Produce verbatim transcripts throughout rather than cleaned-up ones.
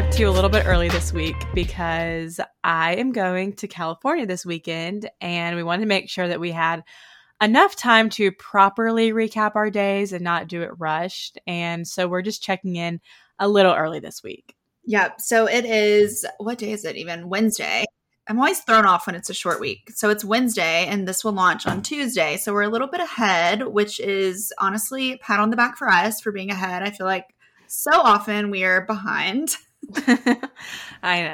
live to you a little bit early this week because I am going to California this weekend, and we wanted to make sure that we had enough time to properly recap our days and not do it rushed. And so we're just checking in a little early this week. Yep. So it is, what day is it even? Wednesday. I'm always thrown off when it's a short week. So it's Wednesday, and this will launch on Tuesday. So we're a little bit ahead, which is honestly a pat on the back for us for being ahead. I feel like so often we are behind. I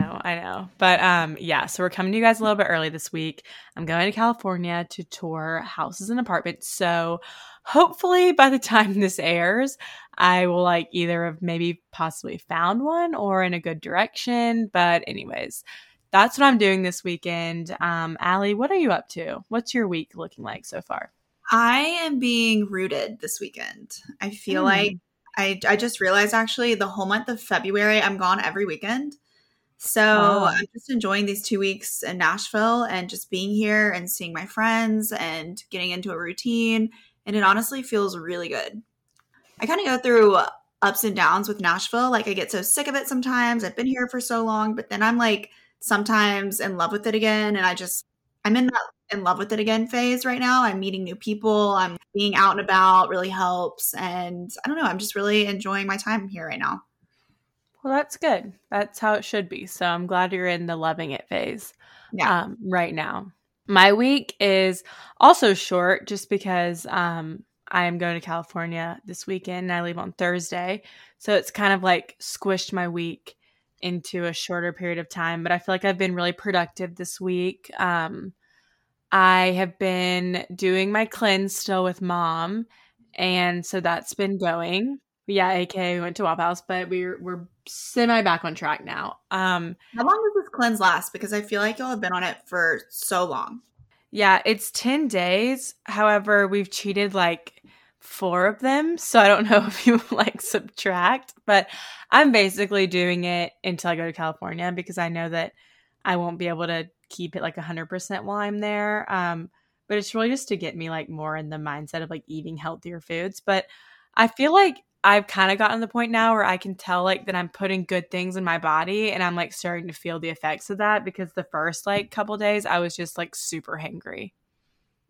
know, I know. But um, yeah, so we're coming to you guys a little bit early this week. I'm going to California to tour houses and apartments. So hopefully by the time this airs, I will like either have maybe possibly found one or in a good direction. But anyways, that's what I'm doing this weekend. Um, Allie, what are you up to? What's your week looking like so far? I am being rooted this weekend. I feel mm. like I, I just realized actually the whole month of February, I'm gone every weekend. So oh. I'm just enjoying these two weeks in Nashville and just being here and seeing my friends and getting into a routine. And it honestly feels really good. I kind of go through ups and downs with Nashville. Like I get so sick of it sometimes. I've been here for so long, but then I'm like, sometimes in love with it again. And I just, I'm in that in love with it again phase right now. I'm meeting new people. I'm being out and about really helps. And I don't know, I'm just really enjoying my time here right now. Well, that's good. That's how it should be. So I'm glad you're in the loving it phase yeah. um, right now. My week is also short just because um, I am going to California this weekend and I leave on Thursday. So it's kind of like squished my week into a shorter period of time, but I feel like I've been really productive this week. Um, I have been doing my cleanse still with mom, and so that's been going. Yeah, A K A we went to Waffle House, but we're we're semi back on track now. Um, How long does this cleanse last? Because I feel like y'all have been on it for so long. Yeah, it's ten days. However, we've cheated like four of them. So I don't know if you like subtract, but I'm basically doing it until I go to California because I know that I won't be able to keep it like one hundred percent while I'm there. Um, but it's really just to get me like more in the mindset of like eating healthier foods. But I feel like I've kind of gotten to the point now where I can tell like that I'm putting good things in my body and I'm like starting to feel the effects of that because the first like couple days I was just like super hangry.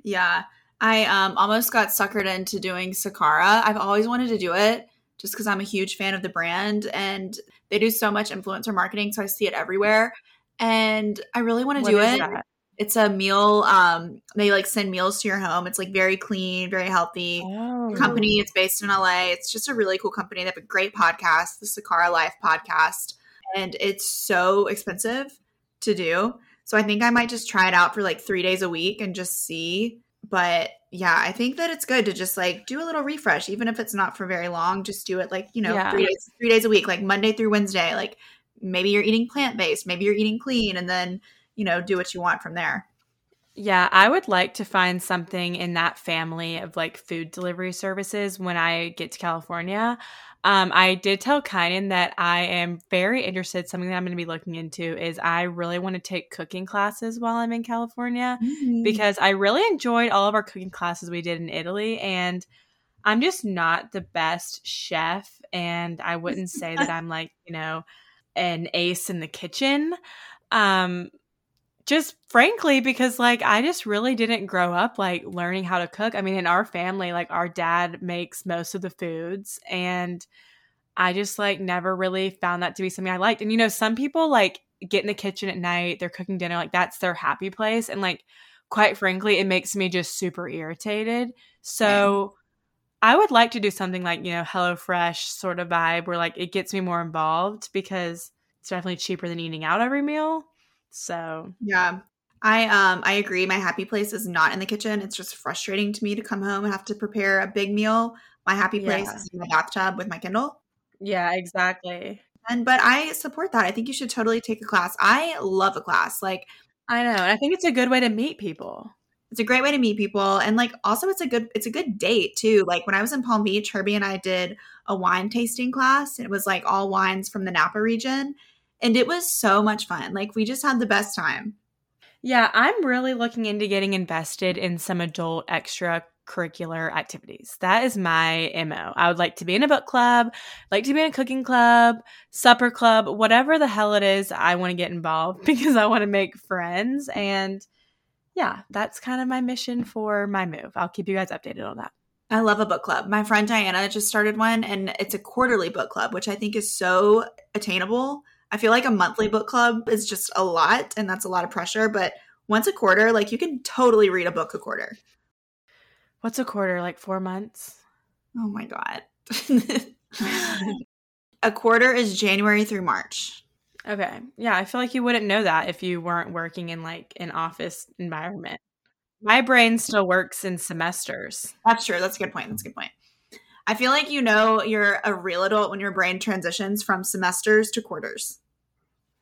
Yeah. I um, almost got suckered into doing Sakara. I've always wanted to do it just because I'm a huge fan of the brand and they do so much influencer marketing. So I see it everywhere and I really want to do it. That? It's a meal. Um, they like send meals to your home. It's like very clean, very healthy oh. company. It's based in L A. It's just a really cool company. They have a great podcast, the Sakara Life podcast. And it's so expensive to do. So I think I might just try it out for like three days a week and just see. But yeah, I think that it's good to just like do a little refresh, even if it's not for very long, just do it like, you know, yeah. three days, three days a week, like Monday through Wednesday, like maybe you're eating plant-based, maybe you're eating clean and then, you know, do what you want from there. Yeah. I would like to find something in that family of like food delivery services when I get to California. Um, I did tell Kynan that I am very interested. Something that I'm going to be looking into is I really want to take cooking classes while I'm in California mm-hmm. because I really enjoyed all of our cooking classes we did in Italy. And I'm just not the best chef. And I wouldn't say that I'm like, you know, an ace in the kitchen. Um, just frankly, because like, I just really didn't grow up like learning how to cook. I mean, in our family, like our dad makes most of the foods and I just like never really found that to be something I liked. And, you know, some people like get in the kitchen at night, they're cooking dinner, like that's their happy place. And like, quite frankly, it makes me just super irritated. So I would like to do something like, you know, HelloFresh sort of vibe where like it gets me more involved because it's definitely cheaper than eating out every meal. So yeah, I, um, I agree. My happy place is not in the kitchen. It's just frustrating to me to come home and have to prepare a big meal. My happy place yeah. is in the bathtub with my Kindle. Yeah, exactly. And, but I support that. I think you should totally take a class. I love a class. Like I know. And I think it's a good way to meet people. It's a great way to meet people. And like, also it's a good, it's a good date too. Like when I was in Palm Beach, Herbie and I did a wine tasting class. It was like all wines from the Napa region. And it was so much fun. Like, we just had the best time. Yeah, I'm really looking into getting invested in some adult extracurricular extracurricular activities. That is my M O. I would like to be in a book club, like to be in a cooking club, supper club, whatever the hell it is. I want to get involved because I want to make friends. And yeah, that's kind of my mission for my move. I'll keep you guys updated on that. I love a book club. My friend Diana just started one, and it's a quarterly book club, which I think is so attainable. I feel like a monthly book club is just a lot, and that's a lot of pressure. But once a quarter, like, you can totally read a book a quarter. What's a quarter? Like four months? Oh, my God. A quarter is January through March. Okay. Yeah, I feel like you wouldn't know that if you weren't working in, like, an office environment. My brain still works in semesters. That's true. That's a good point. That's a good point. I feel like you know you're a real adult when your brain transitions from semesters to quarters.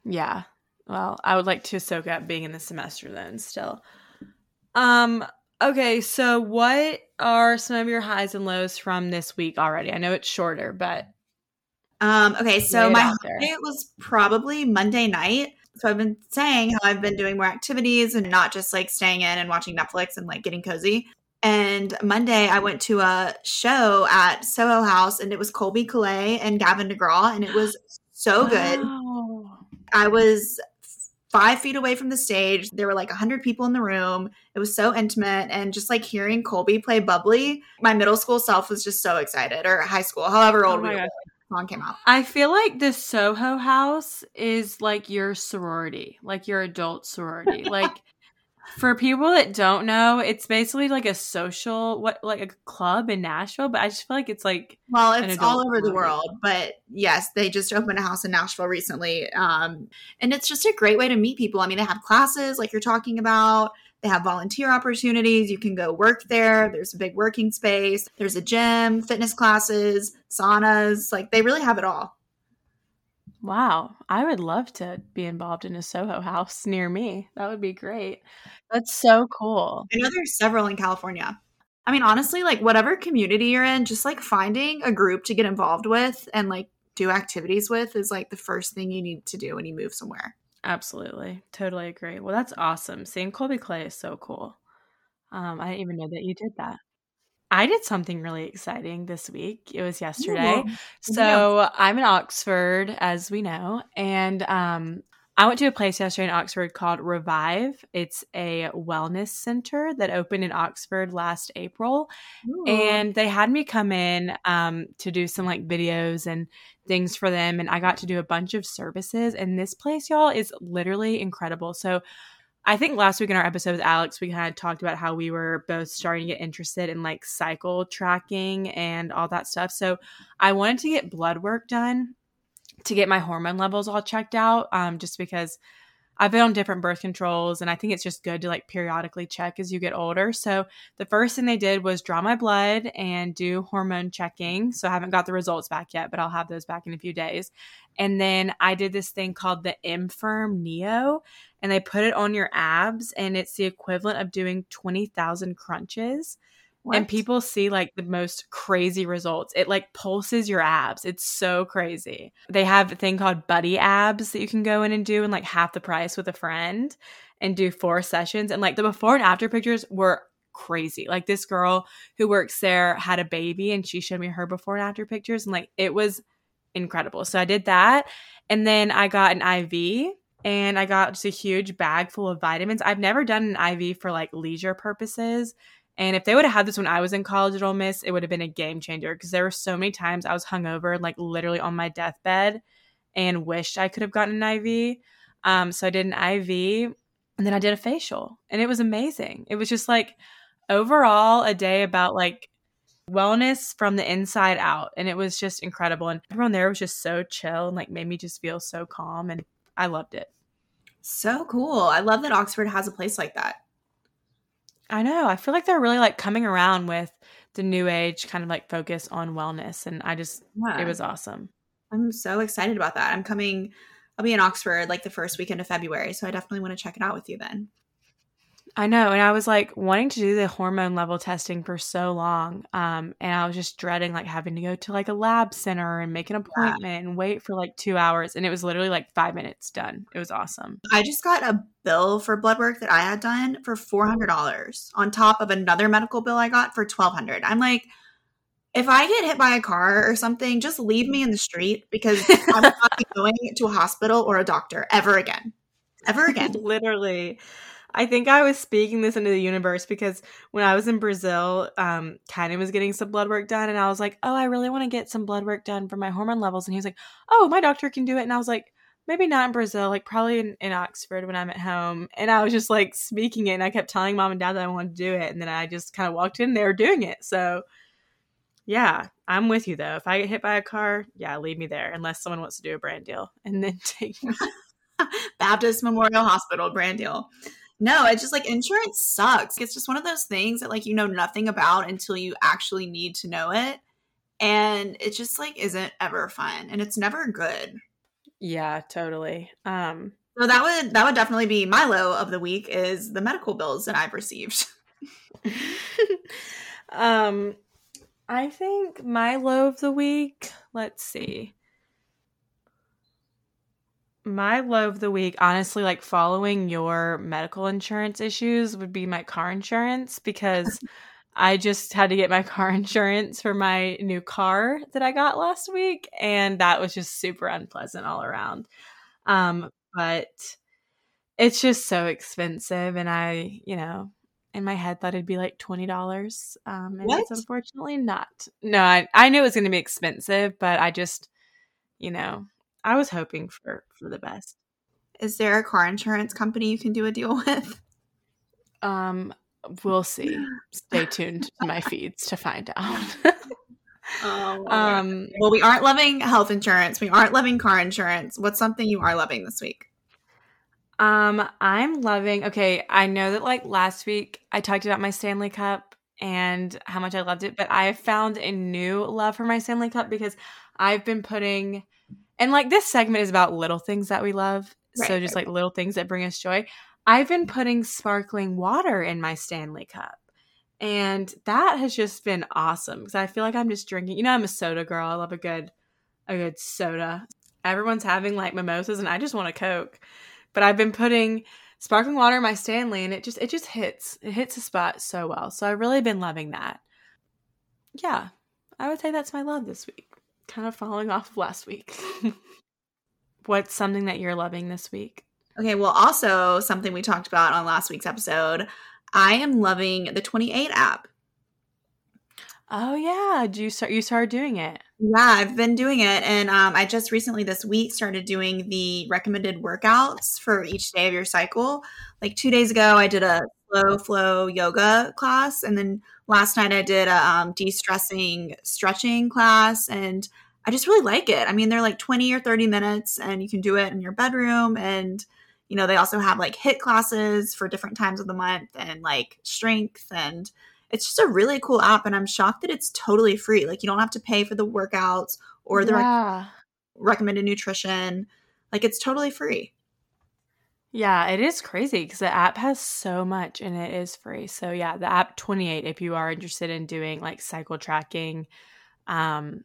Yeah. Well, I would like to soak up being in the semester then still. Um. Okay, so what are some of your highs and lows from this week already? I know it's shorter, but um. Okay, so my high was probably Monday night. So I've been saying how I've been doing more activities and not just like staying in and watching Netflix and like getting cozy. And Monday I went to a show at Soho House, and it was Colbie Caillat and Gavin DeGraw, and it was so good. Wow. I was five feet away from the stage. There were like one hundred people in the room. It was so intimate, and just like hearing Colbie play Bubbly, my middle school self was just so excited, or high school, however old oh we were. God. Song came out. I feel like the Soho House is like your sorority, like your adult sorority. Like, for people that don't know, it's basically like a social, what, like a club in Nashville. But I just feel like it's like, well, it's all over sorority. The world. But yes, they just opened a house in Nashville recently, um, and it's just a great way to meet people. I mean, they have classes like you're talking about. They have volunteer opportunities. You can go work there. There's a big working space. There's a gym, fitness classes, saunas. Like, they really have it all. Wow. I would love to be involved in a Soho House near me. That would be great. That's so cool. I know there's several in California. I mean, honestly, like, whatever community you're in, just like finding a group to get involved with and like do activities with is like the first thing you need to do when you move somewhere. Absolutely. Totally agree. Well, that's awesome. Seeing Colbie Caillat is so cool. Um, I didn't even know that you did that. I did something really exciting this week. It was yesterday. Yeah. So yeah. I'm in Oxford, as we know. And um, I went to a place yesterday in Oxford called Revive. It's a wellness center that opened in Oxford last April. Ooh. And they had me come in um, to do some like videos and things for them. And I got to do a bunch of services. And this place, y'all, is literally incredible. So I think last week in our episode with Alex, we had talked about how we were both starting to get interested in like cycle tracking and all that stuff. So I wanted to get blood work done to get my hormone levels all checked out, um, just because I've been on different birth controls, and I think it's just good to like periodically check as you get older. So the first thing they did was draw my blood and do hormone checking. So I haven't got the results back yet, but I'll have those back in a few days. And then I did this thing called the m Firm Neo, and they put it on your abs, and it's the equivalent of doing twenty thousand crunches. What? And people see like the most crazy results. It like pulses your abs. It's so crazy. They have a thing called buddy abs that you can go in and do in like half the price with a friend and do four sessions. And like the before and after pictures were crazy. Like, this girl who works there had a baby, and she showed me her before and after pictures, and like it was incredible. So I did that. And then I got an I V. And I got just a huge bag full of vitamins. I've never done an I V for like leisure purposes. And if they would have had this when I was in college at Ole Miss, it would have been a game changer, because there were so many times I was hungover, like literally on my deathbed, and wished I could have gotten an I V. Um, so I did an I V, and then I did a facial, and it was amazing. It was just like overall a day about like wellness from the inside out. And it was just incredible. And everyone there was just so chill and like made me just feel so calm. And I loved it. So cool. I love that Oxford has a place like that. I know. I feel like they're really like coming around with the new age kind of like focus on wellness. And I just, yeah. It was awesome. I'm so excited about that. I'm coming, I'll be in Oxford like the first weekend of February. So I definitely want to check it out with you then. I know. And I was like wanting to do the hormone level testing for so long. Um, and I was just dreading like having to go to like a lab center and make an appointment yeah. and wait for like two hours. And it was literally like five minutes done. It was awesome. I just got a bill for blood work that I had done for four hundred dollars on top of another medical bill I got for twelve hundred dollars. I'm like, if I get hit by a car or something, just leave me in the street because I'm not going to a hospital or a doctor ever again, ever again. Literally. I think I was speaking this into the universe because when I was in Brazil, um, Kenan was getting some blood work done and I was like, oh, I really want to get some blood work done for my hormone levels. And he was like, oh, my doctor can do it. And I was like, maybe not in Brazil, like probably in, in Oxford when I'm at home. And I was just like speaking it and I kept telling mom and dad that I wanted to do it. And then I just kind of walked in, they were doing it. So yeah, I'm with you though. If I get hit by a car, yeah, leave me there unless someone wants to do a brand deal and then take me. Baptist Memorial Hospital brand deal. No, it's just like insurance sucks. It's just one of those things that like you know nothing about until you actually need to know it. And it just like isn't ever fun and it's never good. Yeah, totally. Um, so that would that would definitely be my low of the week is the medical bills that I've received. um I think my low of the week, let's see. My low of the week, honestly, like following your medical insurance issues would be my car insurance because I just had to get my car insurance for my new car that I got last week. And that was just super unpleasant all around. Um, but it's just so expensive. And I, you know, in my head thought it'd be like twenty dollars. Um, and what? It's unfortunately not. No, I, I knew it was going to be expensive, but I just, you know. I was hoping for, for the best. Is there a car insurance company you can do a deal with? Um, we'll see. Stay tuned to my feeds to find out. oh, um, well, we aren't loving health insurance. We aren't loving car insurance. What's something you are loving this week? Um, I'm loving – okay, I know that like last week I talked about my Stanley Cup and how much I loved it, but I found a new love for my Stanley Cup because I've been putting – and like this segment is about little things that we love. Right. So just like little things that bring us joy. I've been putting sparkling water in my Stanley Cup. And that has just been awesome because I feel like I'm just drinking. You know, I'm a soda girl. I love a good a good soda. Everyone's having like mimosas and I just want a Coke. But I've been putting sparkling water in my Stanley and it just it just hits. It hits the spot so well. So I've really been loving that. Yeah. I would say that's my love this week. Kind of falling off last week. What's something that you're loving this week? Okay, well, also something we talked about on last week's episode. I am loving the twenty-eight app. Oh, yeah. Do you start, you started doing it? Yeah, I've been doing it. And um, I just recently this week started doing the recommended workouts for each day of your cycle. Like two days ago, I did a slow flow yoga class. And then last night I did a um, de-stressing stretching class. And I just really like it. I mean, they're like twenty or thirty minutes and you can do it in your bedroom. And, you know, they also have like HIIT classes for different times of the month and like strength. And it's just a really cool app. And I'm shocked that it's totally free. Like you don't have to pay for the workouts or the yeah. rec- recommended nutrition. Like it's totally free. Yeah, it is crazy because the app has so much and it is free. So yeah, the app twenty-eight, if you are interested in doing like cycle tracking, um,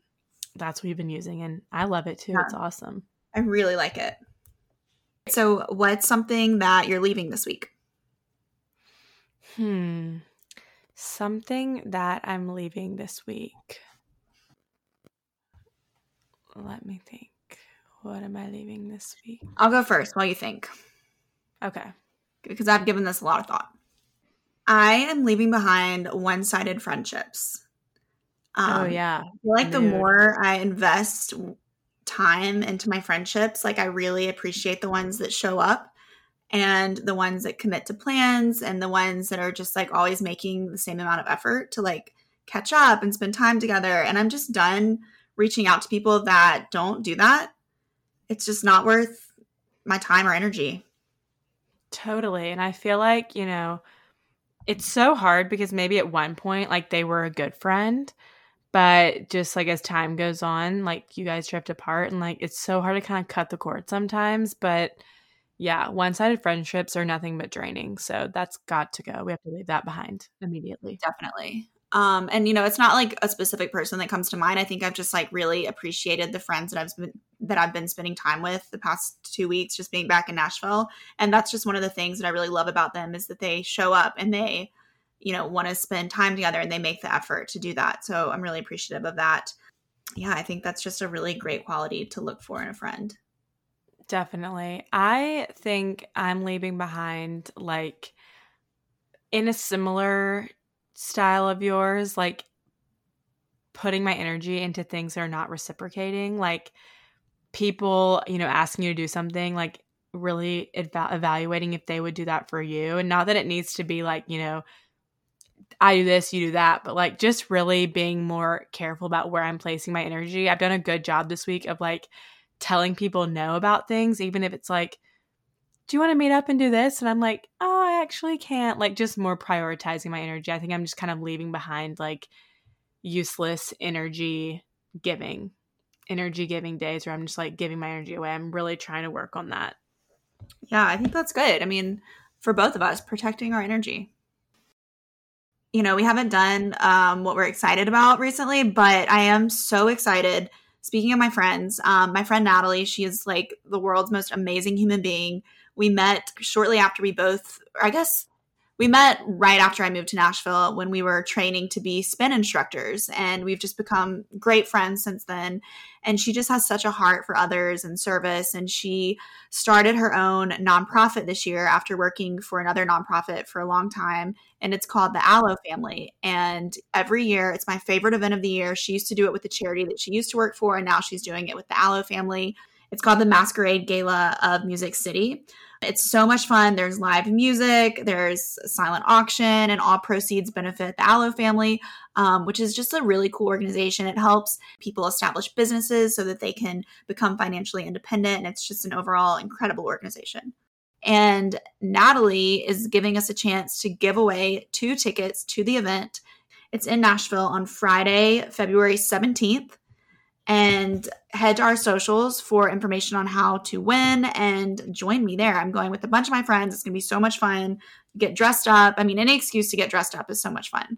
that's what we've been using. And I love it too. Yeah. It's awesome. I really like it. So what's something that you're leaving this week? Hmm. Something that I'm leaving this week. Let me think. What am I leaving this week? I'll go first while you think. Okay. Because I've given this a lot of thought. I am leaving behind one-sided friendships. Um, oh, yeah. I feel like Dude. the more I invest time into my friendships, like I really appreciate the ones that show up and the ones that commit to plans and the ones that are just like always making the same amount of effort to like catch up and spend time together. And I'm just done reaching out to people that don't do that. It's just not worth my time or energy. Totally. And I feel like, you know, it's so hard because maybe at one point, like they were a good friend, but just like as time goes on, like you guys drift apart and like, it's so hard to kind of cut the cord sometimes, but Yeah, one-sided friendships are nothing but draining. So that's got to go. We have to leave that behind immediately. Definitely. Um, and, you know, it's not like a specific person that comes to mind. I think I've just like really appreciated the friends that I've been, that I've been spending time with the past two weeks, just being back in Nashville. And that's just one of the things that I really love about them is that they show up and they, you know, want to spend time together and they make the effort to do that. So I'm really appreciative of that. Yeah, I think that's just a really great quality to look for in a friend. Definitely. I think I'm leaving behind, like, in a similar style of yours, like putting my energy into things that are not reciprocating, like people, you know, asking you to do something, like really ev- evaluating if they would do that for you. And not that it needs to be like, you know, I do this, you do that, but like just really being more careful about where I'm placing my energy. I've done a good job this week of like telling people no about things, even if it's like, do you want to meet up and do this? And I'm like, oh, I actually can't. Like just more prioritizing my energy. I think I'm just kind of leaving behind like useless energy giving, energy giving days where I'm just like giving my energy away. I'm really trying to work on that. Yeah, I think that's good. I mean, for both of us, protecting our energy. You know, we haven't done um, what we're excited about recently, but I am so excited. Speaking of my friends, um, my friend Natalie, she is like the world's most amazing human being. We met shortly after we both, I guess we met right after I moved to Nashville when we were training to be spin instructors. And we've just become great friends since then. And she just has such a heart for others and service. And she started her own nonprofit this year after working for another nonprofit for a long time. And it's called the Aloe Family. And every year, it's my favorite event of the year. She used to do it with the charity that she used to work for. And now she's doing it with the Aloe Family. It's called the Masquerade Gala of Music City. It's so much fun. There's live music, there's a silent auction, and all proceeds benefit the Aloe Family, um, which is just a really cool organization. It helps people establish businesses so that they can become financially independent. And it's just an overall incredible organization. And Natalie is giving us a chance to give away two tickets to the event. It's in Nashville on Friday, February seventeenth. And head to our socials for information on how to win and join me there. I'm going with a bunch of my friends. It's going to be so much fun. Get dressed up. I mean, any excuse to get dressed up is so much fun.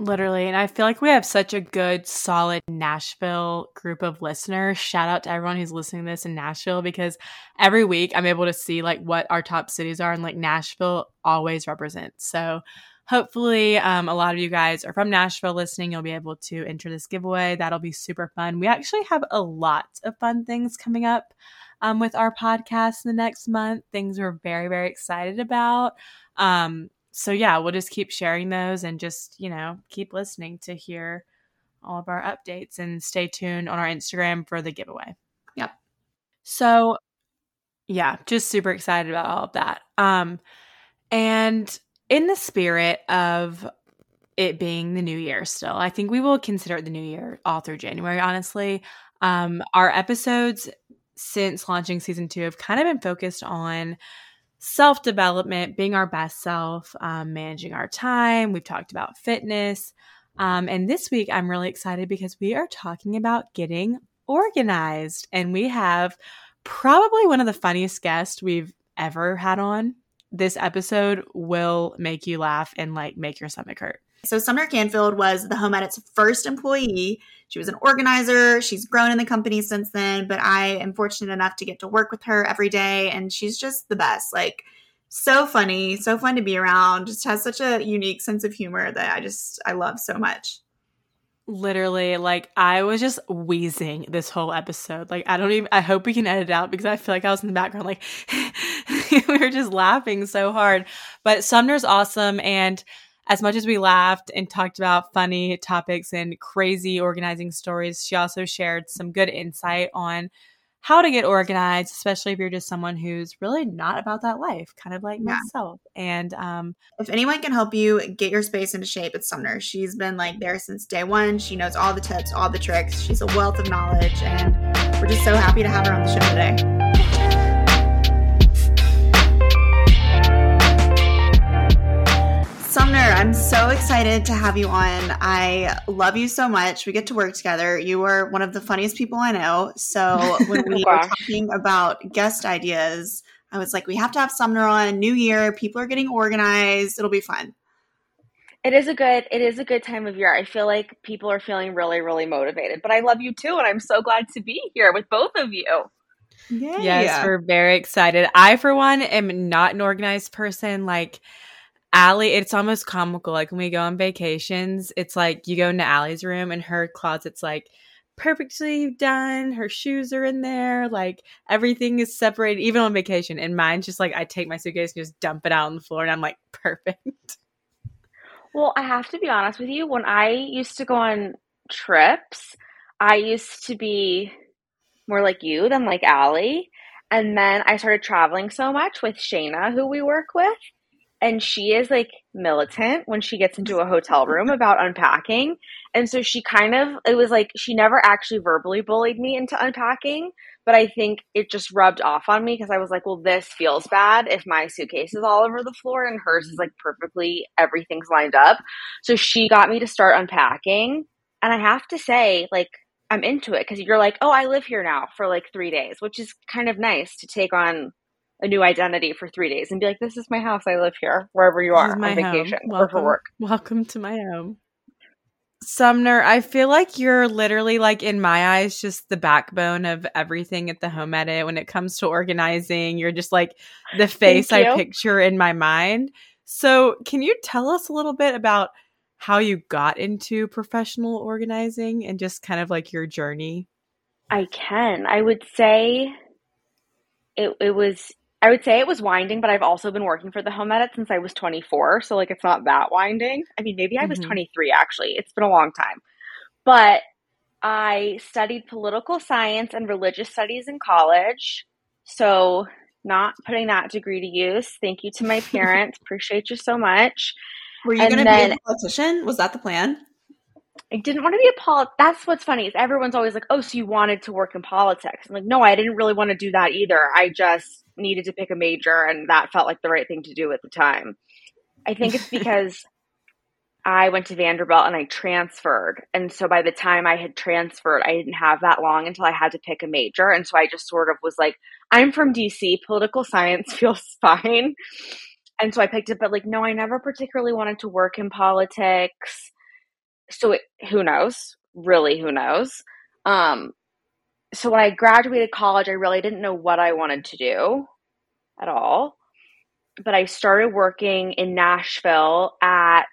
Literally. And I feel like we have such a good, solid Nashville group of listeners. Shout out to everyone who's listening to this in Nashville, because every week I'm able to see like what our top cities are, and like Nashville always represents. So hopefully um, a lot of you guys are from Nashville listening. You'll be able to enter this giveaway. That'll be super fun. We actually have a lot of fun things coming up um, with our podcast in the next month, things we're very, very excited about. Um, so yeah, we'll just keep sharing those and just, you know, keep listening to hear all of our updates, and stay tuned on our Instagram for the giveaway. Yep. So yeah, just super excited about all of that. Um, and in the spirit of it being the new year still, I think we will consider it the new year all through January, honestly. Um, our episodes since launching season two have kind of been focused on self-development, being our best self, um, managing our time. We've talked about fitness. Um, and this week, I'm really excited because we are talking about getting organized. And we have probably one of the funniest guests we've ever had on. This episode will make you laugh and like make your stomach hurt. So Sumner Canfield was the Home Edit's first employee. She was an organizer. She's grown in the company since then, but I am fortunate enough to get to work with her every day. And she's just the best, like so funny, so fun to be around, just has such a unique sense of humor that I just, I love so much. Literally, like I was just wheezing this whole episode. Like I don't even, I hope we can edit it out because I feel like I was in the background like we were just laughing so hard. But Sumner's awesome, and as much as we laughed and talked about funny topics and crazy organizing stories, she also shared some good insight on how to get organized, especially if you're just someone who's really not about that life, kind of like yeah. myself. And um, if anyone can help you get your space into shape, it's Sumner. She's been like there since day one. She knows all the tips, all the tricks. She's a wealth of knowledge, and we're just so happy to have her on the show today. Sumner, I'm so excited excited to have you on. I love you so much. We get to work together. You are one of the funniest people I know. So when we wow. were talking about guest ideas, I was like, we have to have Sumner on. New year. People are getting organized. It'll be fun. It is a good, it is a good time of year. I feel like people are feeling really, really motivated, but I love you too. And I'm so glad to be here with both of you. Yay. Yes, we're very excited. I, for one, am not an organized person. Like Allie, it's almost comical. Like when we go on vacations, it's like you go into Allie's room and her closet's like perfectly done. Her shoes are in there. Like everything is separated, even on vacation. And mine's just like I take my suitcase and just dump it out on the floor and I'm like, perfect. Well, I have to be honest with you. When I used to go on trips, I used to be more like you than like Allie. And then I started traveling so much with Shayna, who we work with. And she is like militant when she gets into a hotel room about unpacking. And so she kind of, it was like, she never actually verbally bullied me into unpacking, but I think it just rubbed off on me because I was like, well, this feels bad if my suitcase is all over the floor and hers is like perfectly, everything's lined up. So she got me to start unpacking. And I have to say, like, I'm into it because you're like, oh, I live here now for like three days, which is kind of nice to take on a new identity for three days and be like, this is my house. I live here wherever you are on vacation or for work. Welcome to my home. Sumner, I feel like you're literally like in my eyes, just the backbone of everything at the Home Edit. When it comes to organizing, you're just like the face I picture in my mind. So can you tell us a little bit about how you got into professional organizing and just kind of like your journey? I can. I would say it, it was... I would say it was winding, but I've also been working for the Home Edit since I was twenty-four. So like, it's not that winding. I mean, maybe I was mm-hmm. twenty-three, actually. It's been a long time. But I studied political science and religious studies in college. So not putting that degree to use. Thank you to my parents. Appreciate you so much. Were you going to be a politician? Was that the plan? I didn't want to be a poli- That's what's funny is everyone's always like, oh, so you wanted to work in politics. I'm like, no, I didn't really want to do that either. I just needed to pick a major and that felt like the right thing to do at the time. I think it's because I went to Vanderbilt and I transferred. And so by the time I had transferred, I didn't have that long until I had to pick a major. And so I just sort of was like, I'm from D C, political science feels fine. And so I picked it, but like, no, I never particularly wanted to work in politics. So it, who knows? Really, who knows? Um, so when I graduated college, I really didn't know what I wanted to do at all. But I started working in Nashville at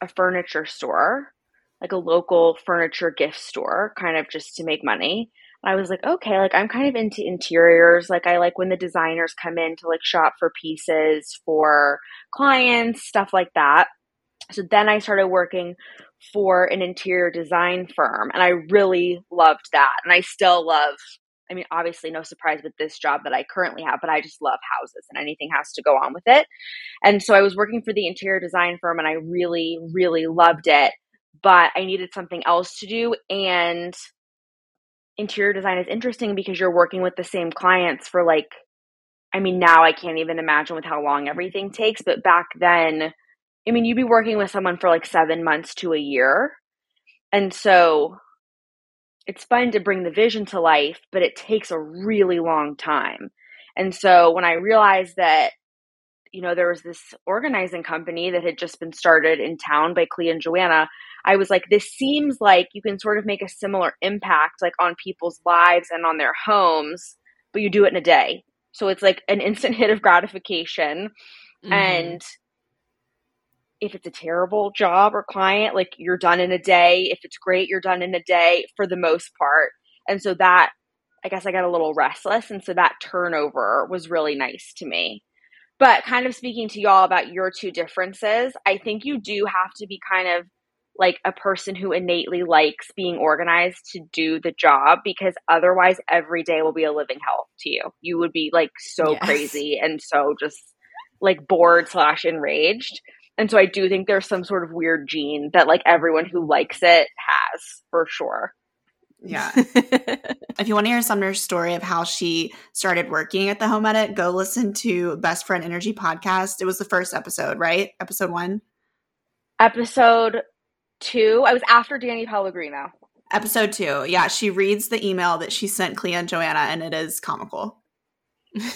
a furniture store, like a local furniture gift store, kind of just to make money. I was like, okay, like I'm kind of into interiors. Like I like when the designers come in to like shop for pieces for clients, stuff like that. So then I started working for an interior design firm and I really loved that. And I still love, I mean, obviously no surprise with this job that I currently have, but I just love houses and anything has to go on with it. And so I was working for the interior design firm and I really, really loved it, but I needed something else to do. And interior design is interesting because you're working with the same clients for like, I mean, now I can't even imagine with how long everything takes. But back then, I mean, you'd be working with someone for like seven months to a year. And so it's fun to bring the vision to life, but it takes a really long time. And so when I realized that, you know, there was this organizing company that had just been started in town by Clea and Joanna, I was like, this seems like you can sort of make a similar impact like on people's lives and on their homes, but you do it in a day. So it's like an instant hit of gratification. Mm-hmm. And if it's a terrible job or client, like you're done in a day. If it's great, you're done in a day for the most part. And so that, I guess I got a little restless. And so that turnover was really nice to me. But kind of speaking to y'all about your two differences, I think you do have to be kind of like a person who innately likes being organized to do the job, because otherwise every day will be a living hell to you. You would be like so yes. crazy and so just like bored slash enraged. And so I do think there's some sort of weird gene that like everyone who likes it has for sure. Yeah. If you want to hear Sumner's story of how she started working at the Home Edit, go listen to Best Friend Energy podcast. It was the first episode, right? Episode one. Episode two. I was after Danny Pellegrino. Episode two. Yeah, she reads the email that she sent Clea and Joanna, and it is comical.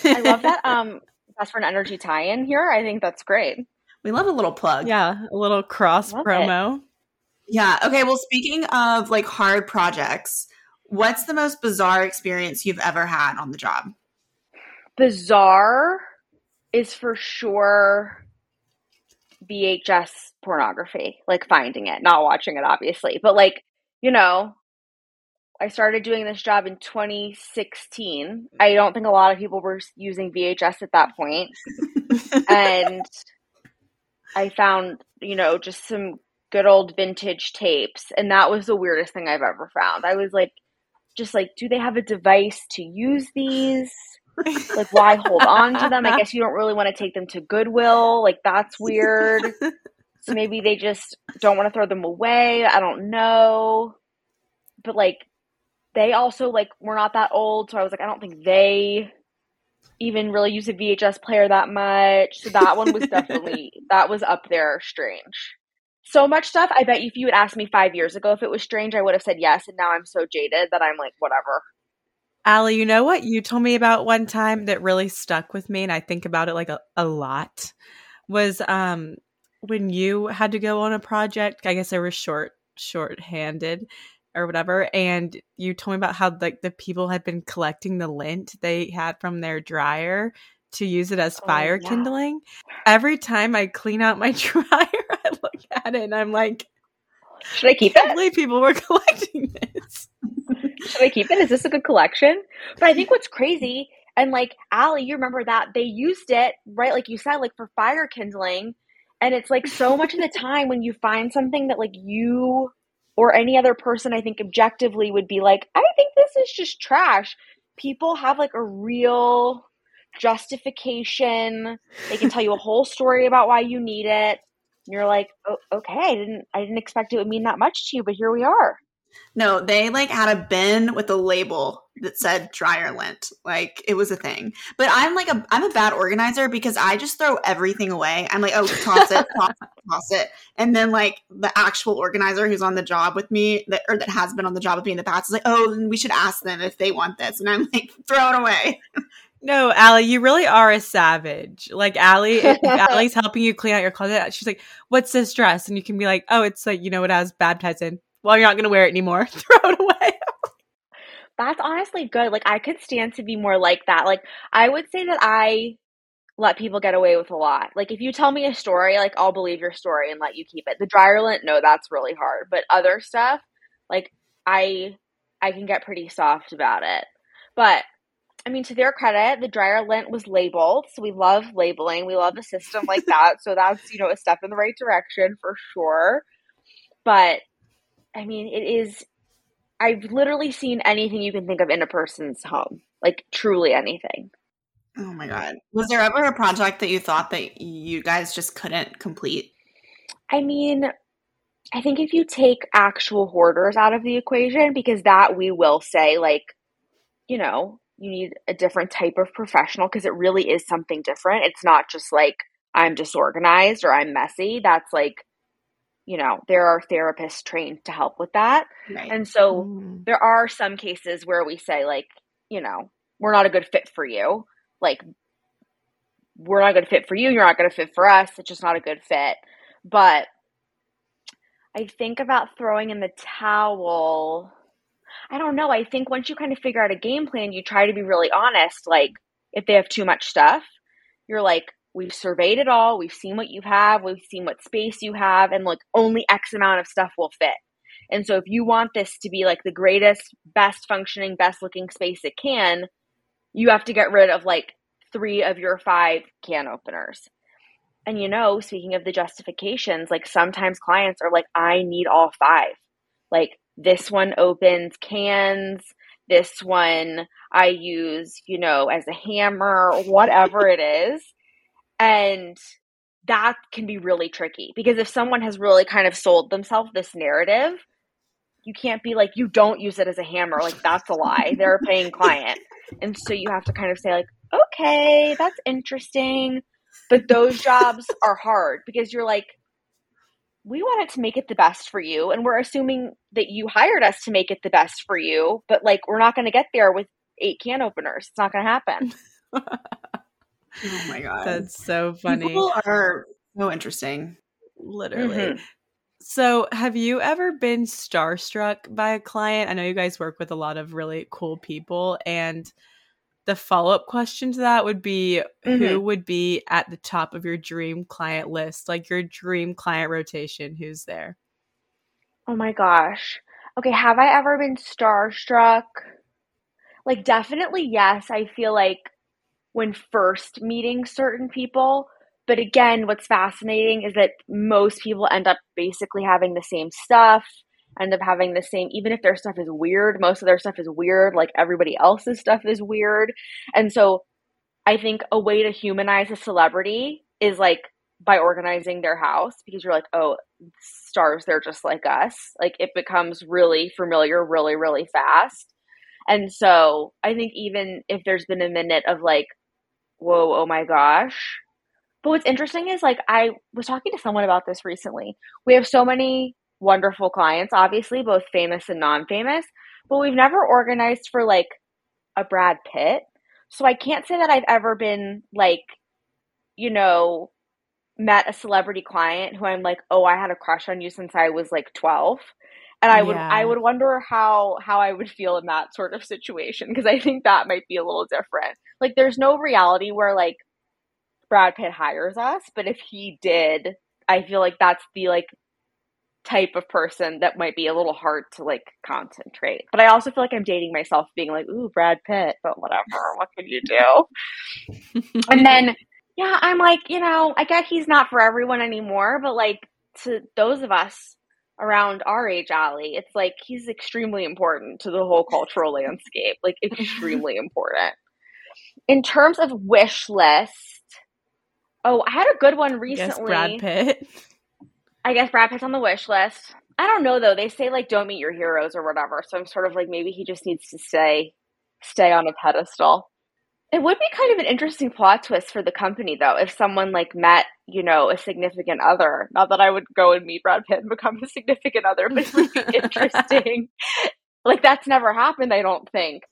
I love that um, Best Friend Energy tie-in here. I think that's great. We love a little plug. Yeah, a little cross love promo. It. Yeah. Okay, well, speaking of like hard projects, what's the most bizarre experience you've ever had on the job? Bizarre is for sure V H S pornography, like finding it, not watching it, obviously. But like, you know, I started doing this job in twenty sixteen. I don't think a lot of people were using V H S at that point. And I found, you know, just some good old vintage tapes. And that was the weirdest thing I've ever found. I was like, just like, do they have a device to use these? Like, why hold on to them? I guess you don't really want to take them to Goodwill. Like, that's weird. So maybe they just don't want to throw them away. I don't know. But like, they also like were not that old, so I was like, I don't think they even really use a V H S player that much. So that one was definitely that was up there strange. So much stuff. I bet if you had asked me five years ago if it was strange, I would have said yes. And now I'm so jaded that I'm like, whatever. Allie, you know what you told me about one time that really stuck with me, and I think about it like a, a lot, was um when you had to go on a project. I guess I was short short-handed. Or whatever, and you told me about how like the people had been collecting the lint they had from their dryer to use it as oh, fire yeah. kindling. Every time I clean out my dryer, I look at it and I'm like, "Should I keep I can't it?" believe people were collecting this. Should I keep it? Is this a good collection? But I think what's crazy, and like Allie, you remember that they used it, right? Like you said, like for fire kindling, and it's like so much of the time when you find something that like you. Or any other person I think objectively would be like, I think this is just trash. People have like a real justification. They can tell you a whole story about why you need it. And you're like, oh, okay, I didn't I didn't expect it would mean that much to you, but here we are. No, they like had a bin with a label that said dryer lint. Like it was a thing. But I'm like a I'm a bad organizer because I just throw everything away. I'm like, oh, toss it, toss it, toss it. And then like the actual organizer who's on the job with me that or that has been on the job with me in the past is like, oh, then we should ask them if they want this. And I'm like, throw it away. No, Allie, you really are a savage. Like Allie, Allie's helping you clean out your closet. She's like, what's this dress? And you can be like, oh, it's like, you know, it has baptized in. Well, you're not going to wear it anymore. Throw it away. That's honestly good. Like, I could stand to be more like that. Like, I would say that I let people get away with a lot. Like, if you tell me a story, like, I'll believe your story and let you keep it. The dryer lint, no, that's really hard. But other stuff, like, I I can get pretty soft about it. But, I mean, to their credit, the dryer lint was labeled. So we love labeling. We love a system like that. So that's, you know, a step in the right direction for sure. But I mean, it is, I've literally seen anything you can think of in a person's home, like truly anything. Oh my God. Was there ever a project that you thought that you guys just couldn't complete? I mean, I think if you take actual hoarders out of the equation, because that we will say like, you know, you need a different type of professional because it really is something different. It's not just like I'm disorganized or I'm messy. That's like, you know, there are therapists trained to help with that. Right. And so mm. there are some cases where we say like, you know, we're not a good fit for you. Like we're not a good fit for you. You're not going to fit for us. It's just not a good fit. But I think about throwing in the towel. I don't know. I think once you kind of figure out a game plan, you try to be really honest. Like if they have too much stuff, you're like, we've surveyed it all. We've seen what you have. We've seen what space you have. And like only X amount of stuff will fit. And so if you want this to be like the greatest, best functioning, best looking space it can, you have to get rid of like three of your five can openers. And you know, speaking of the justifications, like sometimes clients are like, I need all five. Like this one opens cans. This one I use, you know, as a hammer, whatever it is. And that can be really tricky because if someone has really kind of sold themselves this narrative, you can't be like, you don't use it as a hammer. Like, that's a lie. They're a paying client. And so you have to kind of say like, okay, that's interesting. But those jobs are hard because you're like, we wanted to make it the best for you, and we're assuming that you hired us to make it the best for you, but like, we're not going to get there with eight can openers. It's not going to happen. Oh my God. That's so funny. People are so interesting. Literally. Mm-hmm. So have you ever been starstruck by a client? I know you guys work with a lot of really cool people, and the follow-up question to that would be, mm-hmm. who would be at the top of your dream client list, like your dream client rotation? Who's there? Oh my gosh. Okay. Have I ever been starstruck? Like, definitely yes. I feel like when first meeting certain people. But again, what's fascinating is that most people end up basically having the same stuff, end up having the same, even if their stuff is weird, most of their stuff is weird, like everybody else's stuff is weird. And so I think a way to humanize a celebrity is like by organizing their house, because you're like, oh, stars, they're just like us. Like, it becomes really familiar really, really fast. And so I think even if there's been a minute of like, whoa, oh my gosh. But what's interesting is, like, I was talking to someone about this recently. We have so many wonderful clients, obviously, both famous and non-famous, but we've never organized for like a Brad Pitt. So I can't say that I've ever been like, you know, met a celebrity client who I'm like, oh, I had a crush on you since I was like twelve. And I would, yeah. I would wonder how, how I would feel in that sort of situation, because I think that might be a little different. Like, there's no reality where like Brad Pitt hires us, but if he did, I feel like that's the like type of person that might be a little hard to like concentrate. But I also feel like I'm dating myself being like, ooh, Brad Pitt, but whatever, what can you do? And then, yeah, I'm like, you know, I get he's not for everyone anymore, but like to those of us around our age, Allie, it's like he's extremely important to the whole cultural landscape, like extremely important. In terms of wish lists, oh, I had a good one recently. I guess Brad Pitt. I guess Brad Pitt's on the wish list. I don't know, though. They say, like, don't meet your heroes or whatever. So I'm sort of like, maybe he just needs to stay, stay on a pedestal. It would be kind of an interesting plot twist for the company, though, if someone, like, met, you know, a significant other. Not that I would go and meet Brad Pitt and become a significant other, but it would be interesting. Like, that's never happened, I don't think.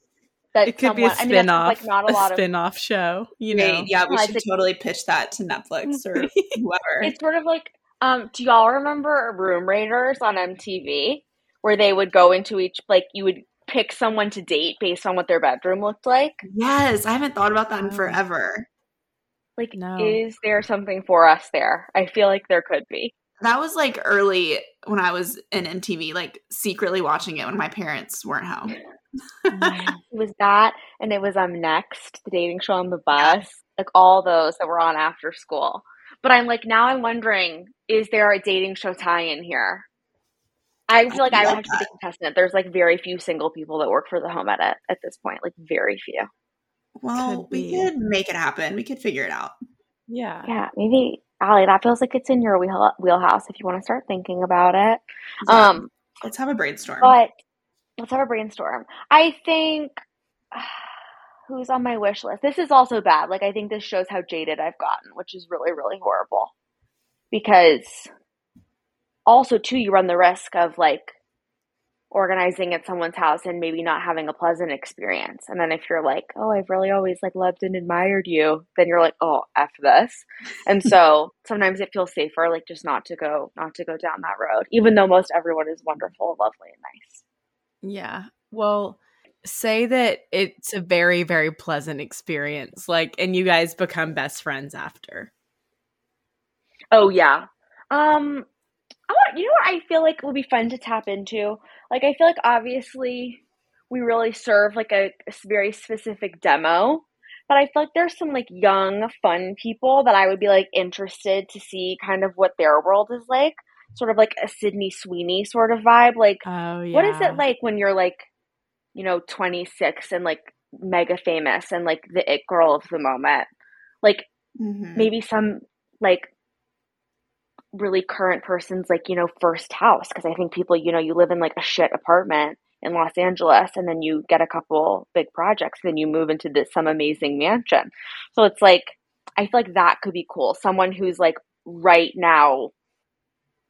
That it could someone, be a spin-off, I mean, like not a, a lot spin-off of, show, you know? Right, yeah, we should like, totally pitch that to Netflix or whoever. It's sort of like, um, do y'all remember Room Raiders on M T V, where they would go into each, like you would pick someone to date based on what their bedroom looked like? Yes, I haven't thought about that in forever. Like, no. Is there something for us there? I feel like there could be. That was like early when I was in M T V, like secretly watching it when my parents weren't home. It was that, and it was um Next, the dating show on the bus, like all those that were on after school. But I'm like, now I'm wondering, is there a dating show tie-in here? I feel like I, I would have to be the contestant. There's like very few single people that work for the Home Edit at this point, like very few. Well, could we could make it happen. We could figure it out. Yeah, yeah, maybe Allie, that feels like it's in your wheel- wheelhouse. If you want to start thinking about it, yeah. um, let's have a brainstorm. But. Let's have a brainstorm. I think uh, who's on my wish list? This is also bad. Like, I think this shows how jaded I've gotten, which is really, really horrible. Because also, too, you run the risk of, like, organizing at someone's house and maybe not having a pleasant experience. And then if you're like, oh, I've really always, like, loved and admired you, then you're like, oh, F this. And so sometimes it feels safer, like, just not to go, not to go down that road, even though most everyone is wonderful, lovely, and nice. Yeah. Well, say that it's a very, very pleasant experience. Like, and you guys become best friends after. Oh, yeah. Um, I want, you know what I feel like would be fun to tap into? Like, I feel like obviously we really serve like a, a very specific demo, but I feel like there's some like young, fun people that I would be like interested to see kind of what their world is like. Sort of like a Sydney Sweeney sort of vibe. Like, oh, yeah. What is it like when you're like, you know, twenty-six and like mega famous and like the it girl of the moment? Like, mm-hmm. Maybe some like really current person's like, you know, first house. Cause I think people, you know, you live in like a shit apartment in Los Angeles and then you get a couple big projects, then you move into this, some amazing mansion. So it's like, I feel like that could be cool. Someone who's like right now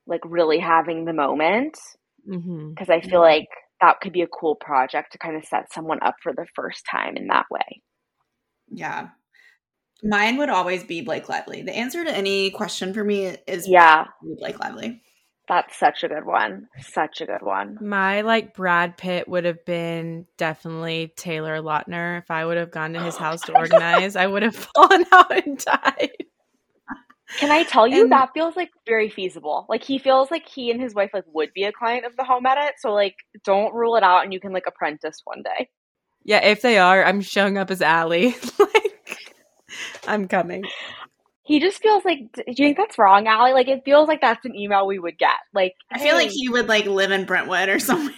like really having the moment, because mm-hmm. I feel like that could be a cool project to kind of set someone up for the first time in that way. Yeah. Mine would always be Blake Lively. The answer to any question for me is yeah, Blake Lively. That's such a good one. Such a good one. My like Brad Pitt would have been definitely Taylor Lautner. If I would have gone to his house to organize, I would have fallen out and died. Can I tell you, and that feels like very feasible. Like he feels like he and his wife like would be a client of the Home Edit. So like don't rule it out, and you can like apprentice one day. Yeah, if they are, I'm showing up as Allie. Like I'm coming. He just feels like, do you think that's wrong, Allie? Like it feels like that's an email we would get. Like I feel hey. like he would like live in Brentwood or somewhere.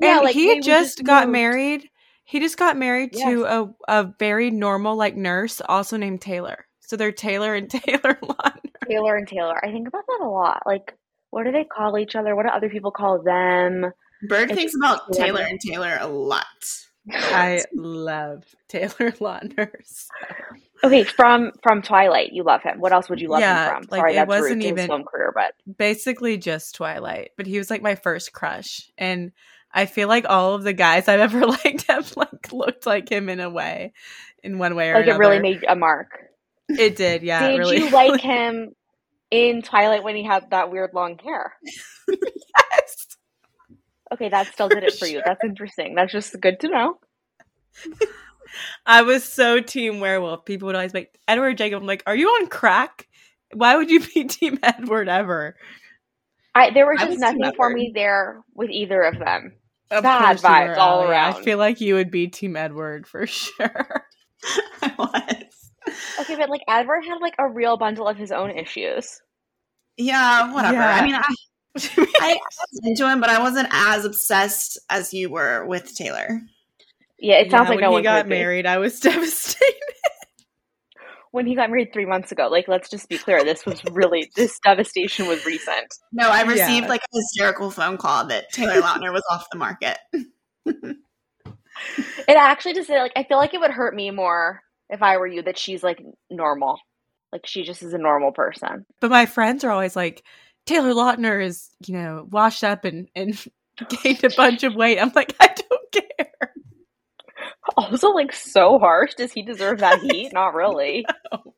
Yeah, and like he had just, just got moved. married. He just got married yes. to a a very normal like nurse, also named Taylor. So they're Taylor and Taylor Lautner. Taylor and Taylor. I think about that a lot. Like, what do they call each other? What do other people call them? Bird it's thinks about Taylor, Taylor and Taylor a lot. I love Taylor Lautner. So. Okay, from from Twilight, you love him. What else would you love yeah, him from? Sorry, like, that's it wasn't even film career, but basically just Twilight. But he was like my first crush, and I feel like all of the guys I've ever liked have like looked like him in a way, in one way or like another. Like it really made a mark. It did, yeah. Did really, you like really... him in Twilight when he had that weird long hair? Yes. Okay, that still for did it for sure. you. That's interesting. That's just good to know. I was so team werewolf. People would always be like, Edward, Jacob, I'm like, are you on crack? Why would you be team Edward ever? I, there was just was nothing for me there with either of them. Of Bad vibes were, all Allie. Around. I feel like you would be team Edward for sure. I was. Okay, but like Edward had like a real bundle of his own issues. Yeah, whatever. Yeah. I mean, I, I was into him, but I wasn't as obsessed as you were with Taylor. Yeah, it sounds yeah, like when no he one got married, I was devastated. When he got married three months ago, like let's just be clear, this was really this devastation was recent. No, I received yeah. like a hysterical phone call that Taylor Lautner was off the market. It actually just like I feel like it would hurt me more. If I were you, that she's like normal. Like she just is a normal person. But my friends are always like, Taylor Lautner is, you know, washed up and, and gained a bunch of weight. I'm like, I don't care. Also, like, so harsh. Does he deserve that heat? Not really. No.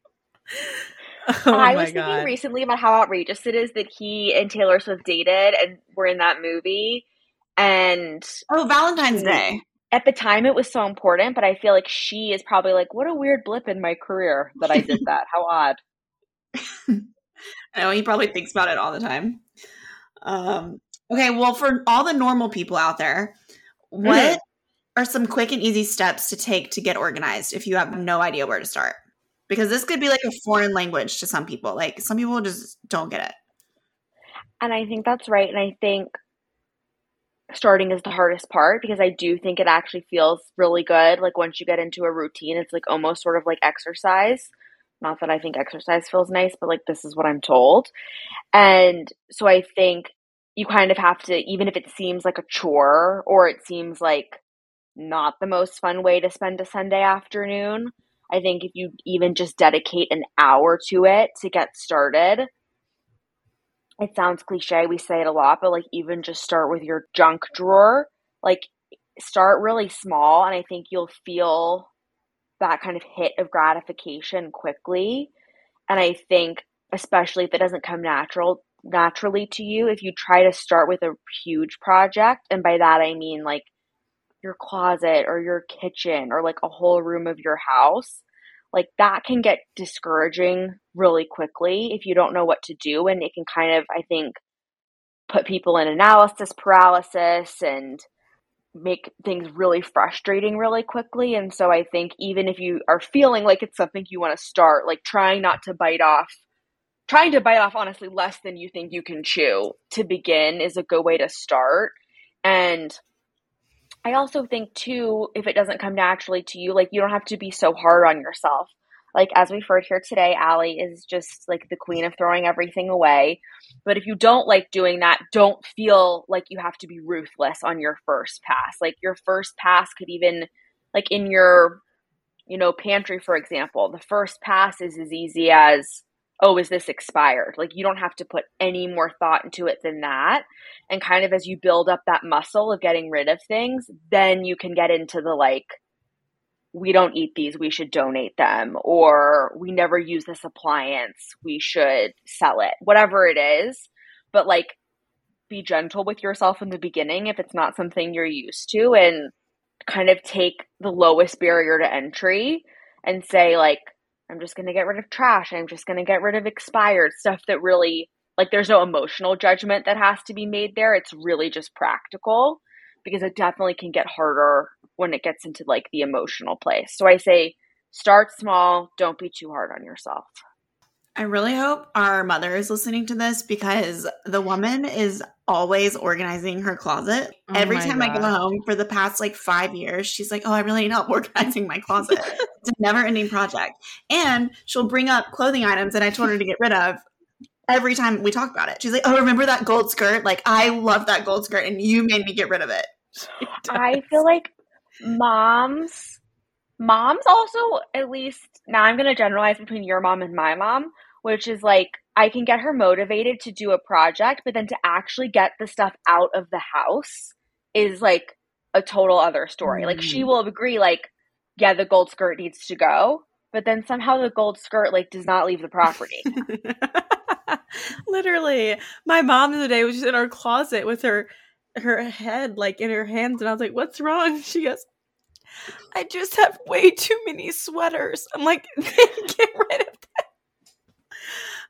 Oh I was thinking God. recently about how outrageous it is that he and Taylor Swift dated and were in that movie. And oh, Valentine's Day. At the time, it was so important, but I feel like she is probably like, what a weird blip in my career that I did that. How odd. I know, he probably thinks about it all the time. Um, okay, well, for all the normal people out there, what mm-hmm. are some quick and easy steps to take to get organized if you have no idea where to start? Because this could be like a foreign language to some people. Like, some people just don't get it. And I think that's right, and I think starting is the hardest part, because I do think it actually feels really good. Like once you get into a routine, it's like almost sort of like exercise. Not that I think exercise feels nice, but like this is what I'm told. And so I think you kind of have to, even if it seems like a chore or it seems like not the most fun way to spend a Sunday afternoon, I think if you even just dedicate an hour to it to get started. It sounds cliche, we say it a lot, but like even just start with your junk drawer, like start really small. And I think you'll feel that kind of hit of gratification quickly. And I think, especially if it doesn't come natural, naturally to you, if you try to start with a huge project, and by that I mean like your closet or your kitchen or like a whole room of your house, like that can get discouraging really quickly if you don't know what to do. And it can kind of, I think, put people in analysis paralysis and make things really frustrating really quickly. And so I think even if you are feeling like it's something you want to start, like trying not to bite off, trying to bite off honestly less than you think you can chew to begin is a good way to start. And I also think, too, if it doesn't come naturally to you, like, you don't have to be so hard on yourself. Like, as we've heard here today, Allie is just, like, the queen of throwing everything away. But if you don't like doing that, don't feel like you have to be ruthless on your first pass. Like, your first pass could even, like, in your, you know, pantry, for example, the first pass is as easy as, oh, is this expired? Like, you don't have to put any more thought into it than that. And kind of as you build up that muscle of getting rid of things, then you can get into the like, we don't eat these, we should donate them, or we never use this appliance, we should sell it, whatever it is. But like, be gentle with yourself in the beginning if it's not something you're used to, and kind of take the lowest barrier to entry and say like, I'm just going to get rid of trash. I'm just going to get rid of expired stuff that really, like, there's no emotional judgment that has to be made there. It's really just practical, because it definitely can get harder when it gets into like the emotional place. So I say start small. Don't be too hard on yourself. I really hope our mother is listening to this, because the woman is always organizing her closet. Oh Every time God. I go home for the past like five years, she's like, oh, I really need help organizing my closet. It's a never ending project. And she'll bring up clothing items that I told her to get rid of. Every time we talk about it, she's like, oh, remember that gold skirt? Like, I love that gold skirt and you made me get rid of it. I feel like moms, moms also, at least now I'm going to generalize between your mom and my mom, which is like, I can get her motivated to do a project, but then to actually get the stuff out of the house is like a total other story. Mm. Like, she will agree, like, yeah, the gold skirt needs to go, but then somehow the gold skirt like does not leave the property. Literally. My mom the other day was just in our closet with her, her head like in her hands. And I was like, what's wrong? She goes, I just have way too many sweaters. I'm like, get rid of that.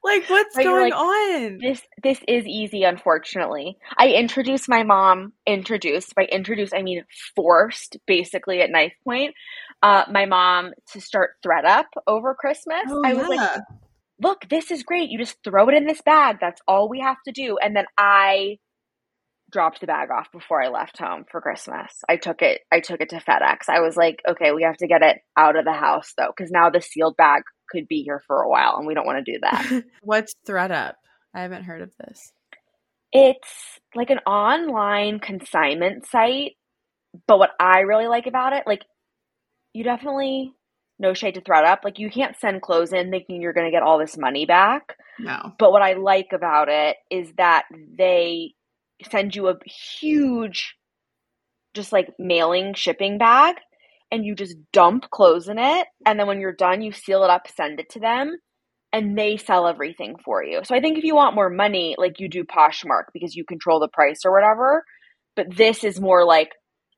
Like, what's right, going like, on? This this is easy, unfortunately. I introduced my mom, introduced, by introduced, I mean forced, basically at knife point, uh, my mom to start ThreadUp over Christmas. Oh, I was yeah. like, look, this is great. You just throw it in this bag. That's all we have to do. And then I dropped the bag off before I left home for Christmas. I took it, I took it to FedEx. I was like, okay, we have to get it out of the house, though, because now the sealed bag could be here for a while and we don't want to do that. What's ThreadUp? I haven't heard of this. It's like an online consignment site, but what I really like about it, like, you definitely, no shade to ThreadUp, like, you can't send clothes in thinking you're going to get all this money back. No. But what I like about it is that they send you a huge, just like mailing shipping bag, and you just dump clothes in it. And then when you're done, you seal it up, send it to them, and they sell everything for you. So I think if you want more money, like, you do Poshmark because you control the price or whatever. But this is more like,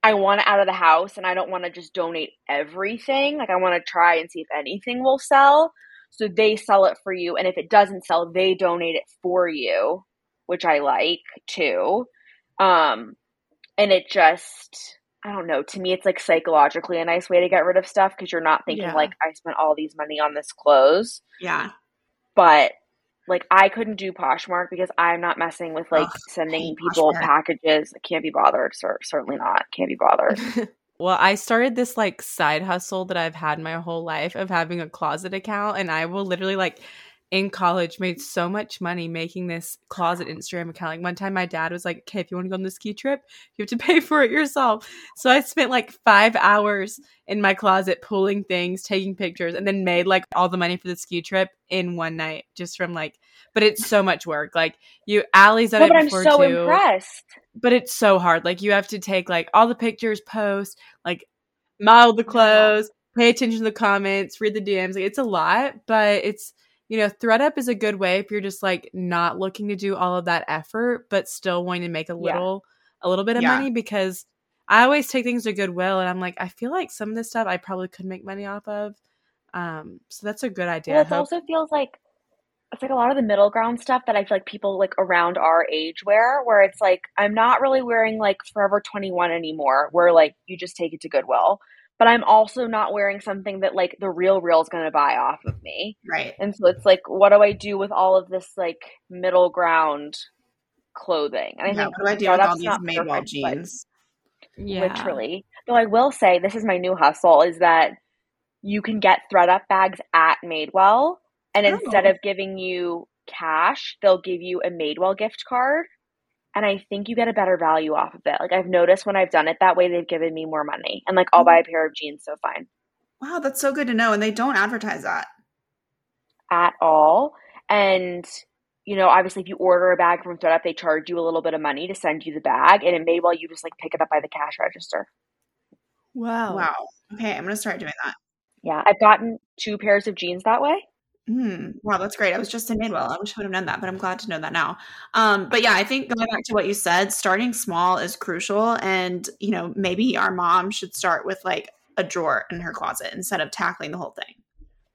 I want it out of the house and I don't want to just donate everything. Like, I want to try and see if anything will sell. So they sell it for you. And if it doesn't sell, they donate it for you, which I like too. Um, and it just... I don't know. To me, it's like psychologically a nice way to get rid of stuff, because you're not thinking yeah. like, I spent all these money on this clothes. Yeah. But like, I couldn't do Poshmark because I'm not messing with like Ugh, sending people Poshmark. packages. I can't be bothered. Cer- certainly not. Can't be bothered. Well, I started this like side hustle that I've had my whole life of having a closet account. And I will literally like in college made so much money making this closet Instagram account. Like, one time my dad was like, okay, if you want to go on the ski trip, you have to pay for it yourself. So I spent like five hours in my closet pulling things, taking pictures, and then made like all the money for the ski trip in one night just from like, but it's so much work. Like, you, Allie's done no, it before too. But I'm so too, impressed. But it's so hard. Like, you have to take like all the pictures, post, like model the clothes, pay attention to the comments, read the D Ms. Like, it's a lot, but it's, you know, ThreadUp is a good way if you're just like not looking to do all of that effort, but still wanting to make a little, yeah. a little bit of yeah. money, because I always take things to Goodwill and I'm like, I feel like some of this stuff I probably could make money off of. Um, so that's a good idea. Well, it also feels like it's like a lot of the middle ground stuff that I feel like people like around our age wear, where it's like, I'm not really wearing like Forever twenty-one anymore, where like you just take it to Goodwill. But I'm also not wearing something that like the real real is going to buy off of me. Right. And so it's like, what do I do with all of this like middle ground clothing? And I yeah, think what do I do with all these Madewell jeans? Yeah. Literally. Though I will say, this is my new hustle, is that you can get ThreadUp bags at Madewell. And oh. instead of giving you cash, they'll give you a Madewell gift card. And I think you get a better value off of it. Like, I've noticed when I've done it that way, they've given me more money. And like, I'll buy a pair of jeans, so fine. Wow, that's so good to know. And they don't advertise that. At all. And, you know, obviously if you order a bag from ThreadUp, they charge you a little bit of money to send you the bag, and it may well you just like pick it up by the cash register. Wow. Wow. Okay. I'm going to start doing that. Yeah. I've gotten two pairs of jeans that way. Mm, wow. That's great. I was just in Madewell. I wish I would have known that, but I'm glad to know that now. Um, but yeah, I think going back to what you said, starting small is crucial. And, you know, maybe our mom should start with like a drawer in her closet instead of tackling the whole thing.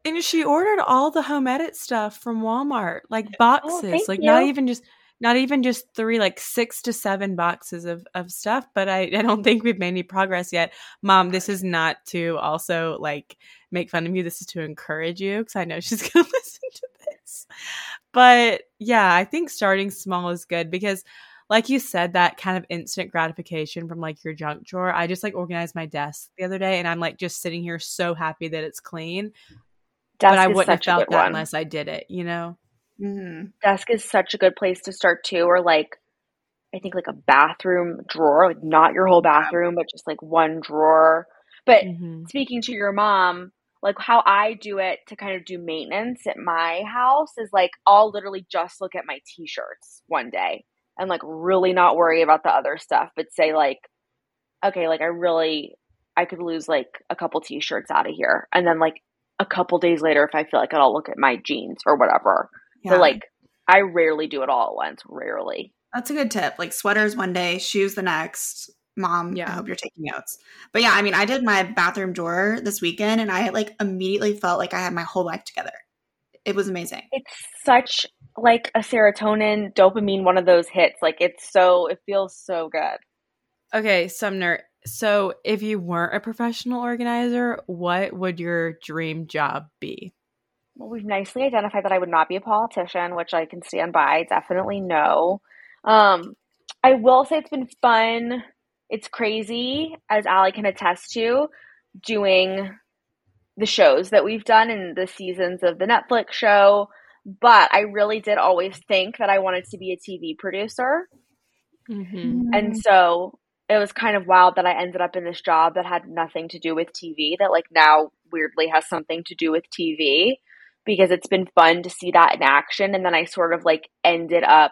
And she ordered all the Home Edit stuff from Walmart, like boxes, oh, like you. not even just, not even just three, like six to seven boxes of, of stuff. But I, I don't think we've made any progress yet. Mom, this is not to also like make fun of you. This is to encourage you, because I know she's going to listen to this. But yeah, I think starting small is good, because like you said, that kind of instant gratification from like your junk drawer. I just like organized my desk the other day, and I'm like just sitting here so happy that it's clean. Desk but I wouldn't have felt that one. Unless I did it, you know? Mm-hmm. Desk is such a good place to start too. Or like, I think like a bathroom drawer, like not your whole bathroom, but just like one drawer. But mm-hmm. speaking to your mom, like how I do it to kind of do maintenance at my house is like, I'll literally just look at my t-shirts one day and like really not worry about the other stuff, but say like, okay, like I really, I could lose like a couple t-shirts out of here. And then like, a couple days later, if I feel like it, I'll look at my jeans or whatever. Yeah. So like, I rarely do it all at once. Rarely. That's a good tip. Like sweaters one day, shoes the next. Mom, yeah. I hope you're taking notes. But yeah, I mean, I did my bathroom drawer this weekend, and I like immediately felt like I had my whole life together. It was amazing. It's such like a serotonin, dopamine, one of those hits. Like it's so, it feels so good. Okay, Sumner. So if you weren't a professional organizer, what would your dream job be? Well, we've nicely identified that I would not be a politician, which I can stand by. Definitely no. Um, I will say it's been fun. It's crazy, as Allie can attest to, doing the shows that we've done and the seasons of the Netflix show. But I really did always think that I wanted to be a T V producer. Mm-hmm. And so it was kind of wild that I ended up in this job that had nothing to do with T V, that like now weirdly has something to do with T V, because it's been fun to see that in action. And then I sort of like ended up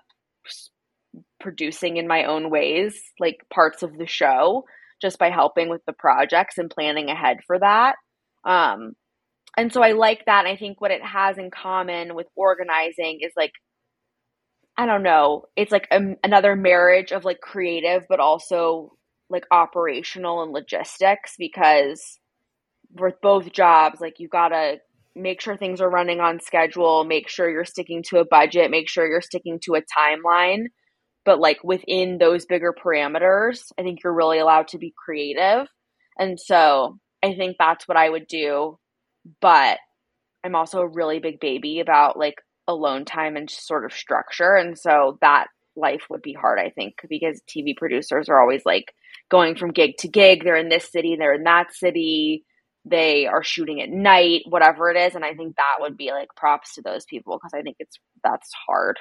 producing in my own ways, like parts of the show, just by helping with the projects and planning ahead for that. Um, and so I like that. And I think what it has in common with organizing is like, I don't know. It's like a, another marriage of like creative, but also like operational and logistics, because with both jobs, like you got to make sure things are running on schedule, make sure you're sticking to a budget, make sure you're sticking to a timeline. But like within those bigger parameters, I think you're really allowed to be creative. And so I think that's what I would do. But I'm also a really big baby about like alone time and sort of structure. And so that life would be hard, I think, because T V producers are always like going from gig to gig. They're in this city, they're in that city, they are shooting at night, whatever it is. And I think that would be like props to those people, because I think it's that's hard.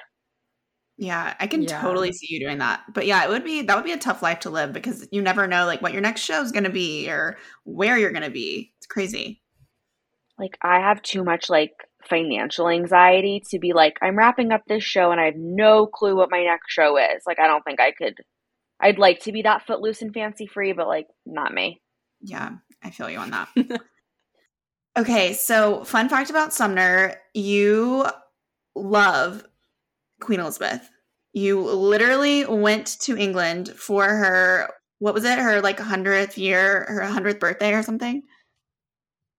Yeah, I can yeah. totally see you doing that. But yeah, it would be that would be a tough life to live, because you never know like what your next show is going to be or where you're going to be. It's crazy. Like I have too much like financial anxiety to be like, I'm wrapping up this show and I have no clue what my next show is. Like, I don't think I could, I'd like to be that footloose and fancy free, but like not me. Yeah. I feel you on that. Okay. So fun fact about Sumner, you love Queen Elizabeth. You literally went to England for her, what was it? Her like hundredth year, her hundredth birthday or something?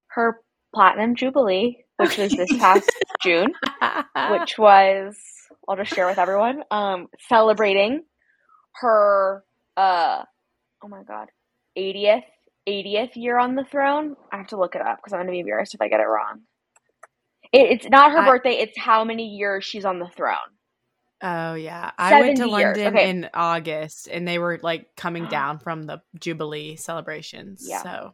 Her Platinum Jubilee, which was this past June, which was, I'll just share with everyone, um, celebrating her, uh, oh my God, eightieth, eightieth year on the throne. I have to look it up because I'm going to be embarrassed if I get it wrong. It, it's not her I, birthday. It's how many years she's on the throne. Oh, yeah. I went to years. London okay. in August, and they were like coming down from the Jubilee celebrations. Yeah. So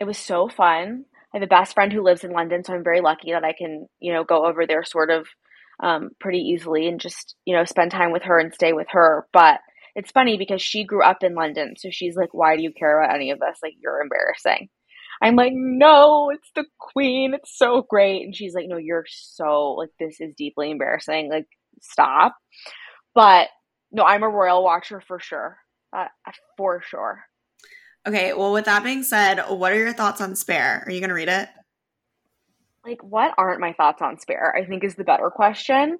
it was so fun. I have a best friend who lives in London, so I'm very lucky that I can, you know, go over there sort of um, pretty easily and just, you know, spend time with her and stay with her. But it's funny because she grew up in London, so she's like, why do you care about any of this? Like, you're embarrassing. I'm like, no, it's the queen. It's so great. And she's like, no, you're so, like, this is deeply embarrassing. Like, stop. But no, I'm a royal watcher for sure. Uh, for sure. Okay. Well, with that being said, what are your thoughts on Spare? Are you going to read it? Like, what aren't my thoughts on Spare, I think, is the better question.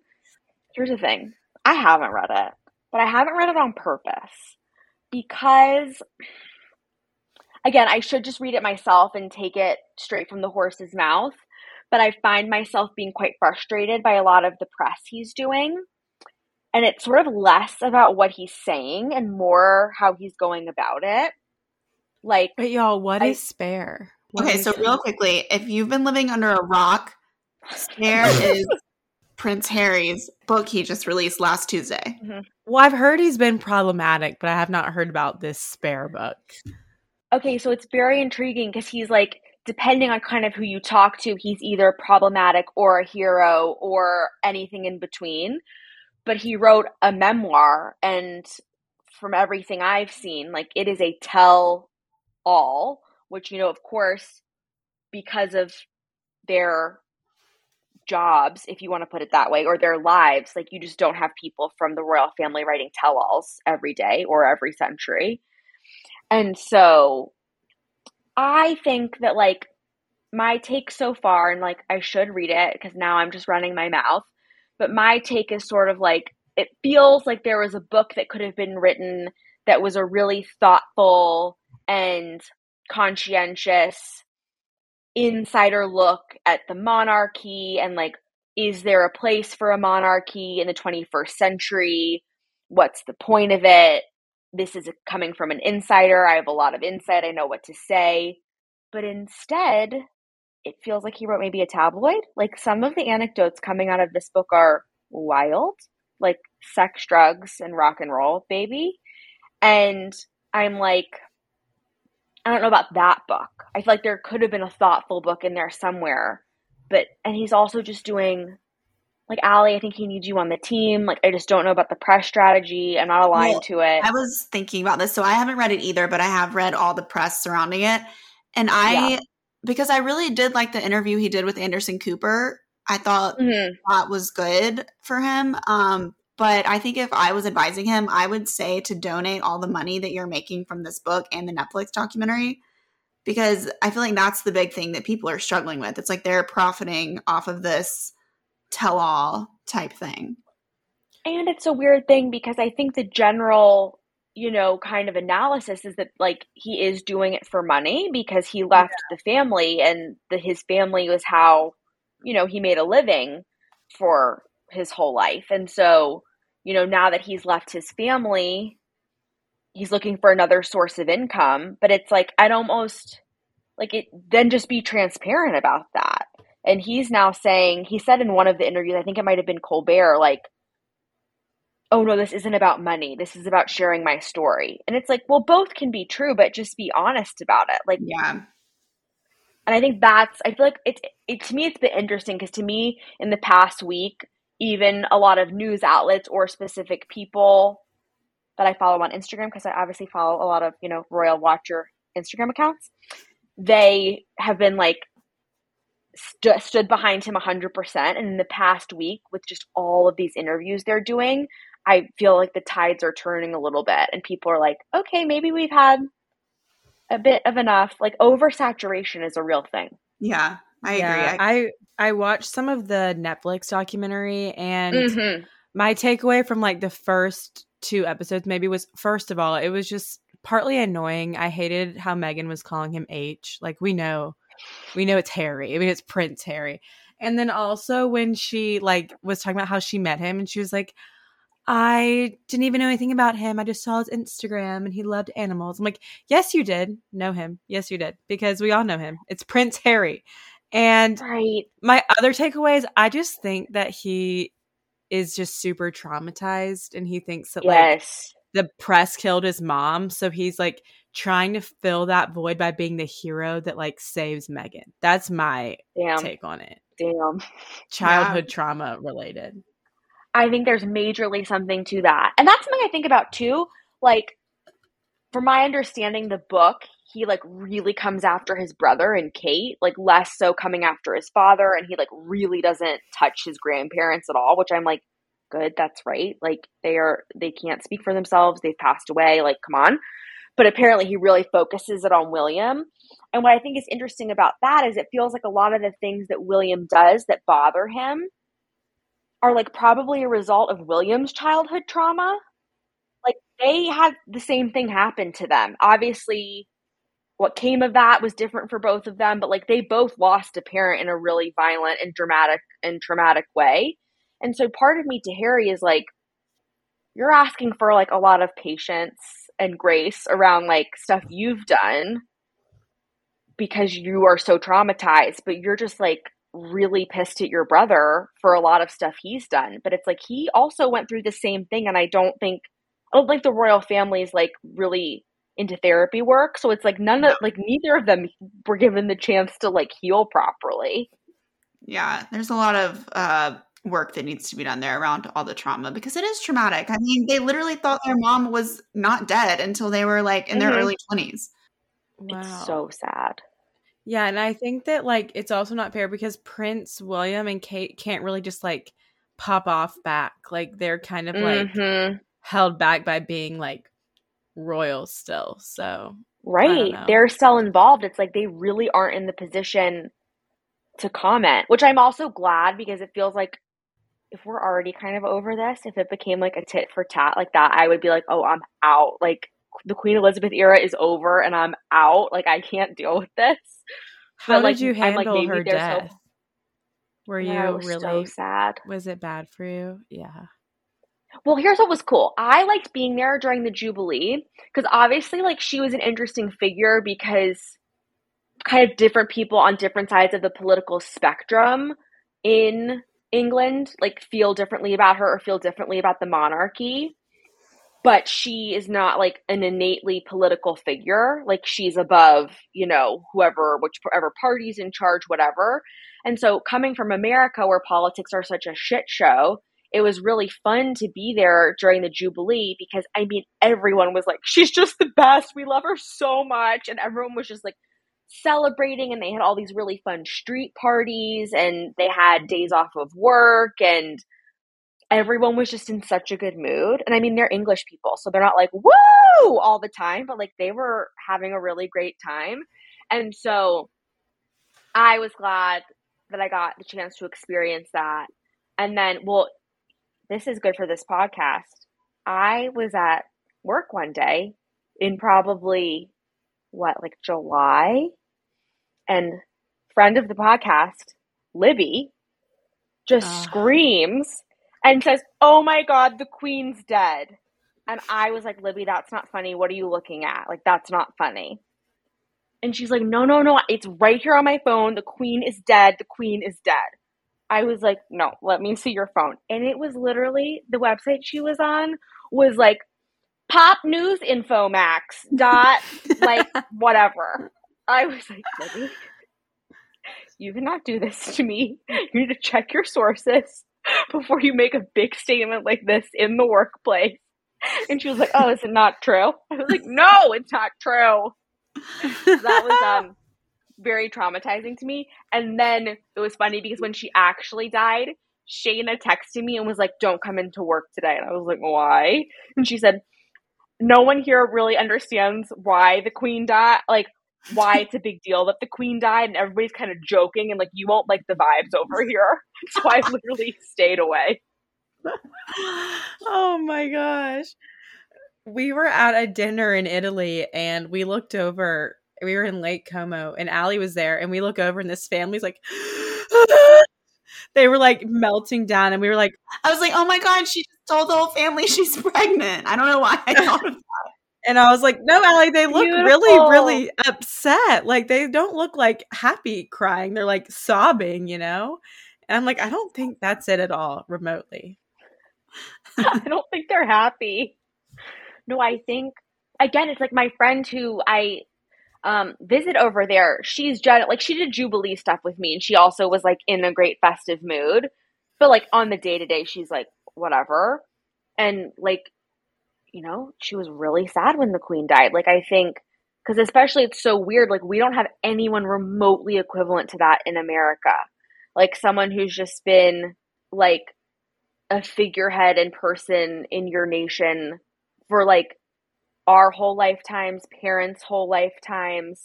Here's the thing. I haven't read it, but I haven't read it on purpose because, again, I should just read it myself and take it straight from the horse's mouth. But I find myself being quite frustrated by a lot of the press he's doing. And it's sort of less about what he's saying and more how he's going about it. Like, but y'all, what I, is Spare? What okay, is so it? Real quickly, if you've been living under a rock, Spare is Prince Harry's book he just released last Tuesday. Mm-hmm. Well, I've heard he's been problematic, but I have not heard about this Spare book. Okay, so it's very intriguing because he's like, depending on kind of who you talk to, he's either problematic or a hero or anything in between. But he wrote a memoir, and from everything I've seen, like, it is a tell all, which, you know, of course, because of their jobs, if you want to put it that way, or their lives, like, you just don't have people from the royal family writing tell-alls every day or every century. And so I think that, like, my take so far, and, like, I should read it because now I'm just running my mouth, but my take is sort of like, it feels like there was a book that could have been written that was a really thoughtful and conscientious insider look at the monarchy and, like, is there a place for a monarchy in the twenty-first century? What's the point of it? This is coming from an insider. I have a lot of insight. I know what to say. But instead, it feels like he wrote maybe a tabloid. Like, some of the anecdotes coming out of this book are wild, like sex, drugs, and rock and roll, baby. And I'm like, I don't know about that book. I feel like there could have been a thoughtful book in there somewhere. But, and he's also just doing, like, Allie, I think he needs you on the team. Like, I just don't know about the press strategy. I'm not aligned well, to it. I was thinking about this. So I haven't read it either, but I have read all the press surrounding it. And I, yeah. because I really did like the interview he did with Anderson Cooper. I thought mm-hmm. that was good for him. Um, but I think if I was advising him, I would say to donate all the money that you're making from this book and the Netflix documentary, because I feel like that's the big thing that people are struggling with. It's like they're profiting off of this tell-all type thing. And it's a weird thing because I think the general, you know, kind of analysis is that, like, he is doing it for money because he left yeah. the family, and the, his family was how, you know, he made a living for his whole life. And so, you know, now that he's left his family, he's looking for another source of income. But it's like, I'd almost like it, then just be transparent about that. And he's now saying, he said in one of the interviews, I think it might've been Colbert, like, oh no, this isn't about money. This is about sharing my story. And it's like, well, both can be true, but just be honest about it. Like, yeah. And I think that's, I feel like it's, it, to me, it's been interesting because to me in the past week, even a lot of news outlets or specific people that I follow on Instagram, because I obviously follow a lot of, you know, Royal Watcher Instagram accounts, they have been like st- stood behind him one hundred percent. And in the past week with just all of these interviews they're doing, I feel like the tides are turning a little bit and people are like, okay, maybe we've had a bit of enough. Like, oversaturation is a real thing. Yeah. I yeah, agree. I, I watched some of the Netflix documentary, and mm-hmm. my takeaway from, like, the first two episodes maybe was, first of all, it was just partly annoying. I hated how Meghan was calling him H. Like, we know, we know it's Harry. I mean, it's Prince Harry. And then also when she, like, was talking about how she met him, and she was like, I didn't even know anything about him. I just saw his Instagram and he loved animals. I'm like, yes, you did know him. Yes, you did. Because we all know him. It's Prince Harry. And right. my other takeaway is I just think that he is just super traumatized, and he thinks that yes. like the press killed his mom. So he's like trying to fill that void by being the hero that like saves Meghan. That's my Damn. take on it. Damn. Childhood yeah. trauma related. I think there's majorly something to that. And that's something I think about too. Like, from my understanding, the book, he like really comes after his brother and Kate, like less so coming after his father. And he like really doesn't touch his grandparents at all, which I'm like, good, that's right. Like they are, they can't speak for themselves. They've passed away. Like, come on. But apparently he really focuses it on William. And what I think is interesting about that is it feels like a lot of the things that William does that bother him are like probably a result of William's childhood trauma. Like they had the same thing happen to them. Obviously what came of that was different for both of them, but like they both lost a parent in a really violent and dramatic and traumatic way. And so part of me to Harry is like, you're asking for like a lot of patience and grace around like stuff you've done because you are so traumatized, but you're just like really pissed at your brother for a lot of stuff he's done. But it's like, he also went through the same thing. And I don't think, I don't think the royal family is like really into therapy work. So it's like none of like neither of them were given the chance to like heal properly. Yeah. There's a lot of, uh, work that needs to be done there around all the trauma, because it is traumatic. I mean, they literally thought their mom was not dead until they were like in their mm-hmm. early twenties. Wow. It's so sad. Yeah. And I think that like, it's also not fair because Prince William and Kate can't really just like pop off back. Like they're kind of like mm-hmm. held back by being like royal still. So. Right. They're still involved. It's like, they really aren't in the position to comment, which I'm also glad, because it feels like if we're already kind of over this, if it became like a tit for tat like that, I would be like, oh, I'm out. Like the Queen Elizabeth era is over and I'm out. Like I can't deal with this. How but, did like, you handle like, her death? So- Were you yeah, really so sad? Was it bad for you? Yeah. Well, here's what was cool. I liked being there during the Jubilee because obviously like she was an interesting figure because kind of different people on different sides of the political spectrum in England like feel differently about her or feel differently about the monarchy, but she is not like an innately political figure. Like she's above, you know, whoever, whichever party's in charge, whatever. And so coming from America where politics are such a shit show, it was really fun to be there during the Jubilee because I mean, everyone was like, she's just the best. We love her so much. And everyone was just like celebrating, and they had all these really fun street parties and they had days off of work and everyone was just in such a good mood. And I mean, they're English people, so they're not like woo all the time, but like they were having a really great time. And so I was glad that I got the chance to experience that. And then, well, this is good for this podcast. I was at work one day in probably what, like July, and friend of the podcast, Libby, just uh. screams and says, oh my God, the Queen's dead. And I was like, Libby, that's not funny. What are you looking at? Like, that's not funny. And she's like, no, no, no. It's right here on my phone. The Queen is dead. The Queen is dead. I was like, no, let me see your phone. And it was literally the website she was on was like, Pop News Info Max dot like whatever. I was like, Libby, you cannot do this to me. You need to check your sources before you make a big statement like this in the workplace. And she was like, oh, is it not true? I was like, no, it's not true. So that was um very traumatizing to me. And then it was funny because when she actually died, Shayna texted me and was like, don't come into work today. And I was like, why? And she said, no one here really understands why the Queen died, like why it's a big deal that the Queen died, and everybody's kind of joking and like you won't like the vibes over here. So I literally stayed away. Oh my gosh. We were at a dinner in Italy and we looked over, we were in Lake Como and Allie was there, and we look over and this family's like they were like melting down, and we were like, I was like, oh my God, she just told the whole family she's pregnant. I don't know why I thought of that. And I was like, no, Allie, they look Beautiful. really, really upset. Like they don't look like happy crying. They're like sobbing, you know? And I'm like, I don't think that's it at all remotely. I don't think they're happy. No, I think, again, it's like my friend who I Um, visit over there, she's gen- like she did Jubilee stuff with me and she also was like in a great festive mood, but like on the day to day she's like whatever. And like, you know, she was really sad when the Queen died. Like I think Because especially it's so weird. Like, we don't have anyone remotely equivalent to that in America. Like, someone who's just been, like, a figurehead and person in your nation for, like, our whole lifetimes, parents' whole lifetimes.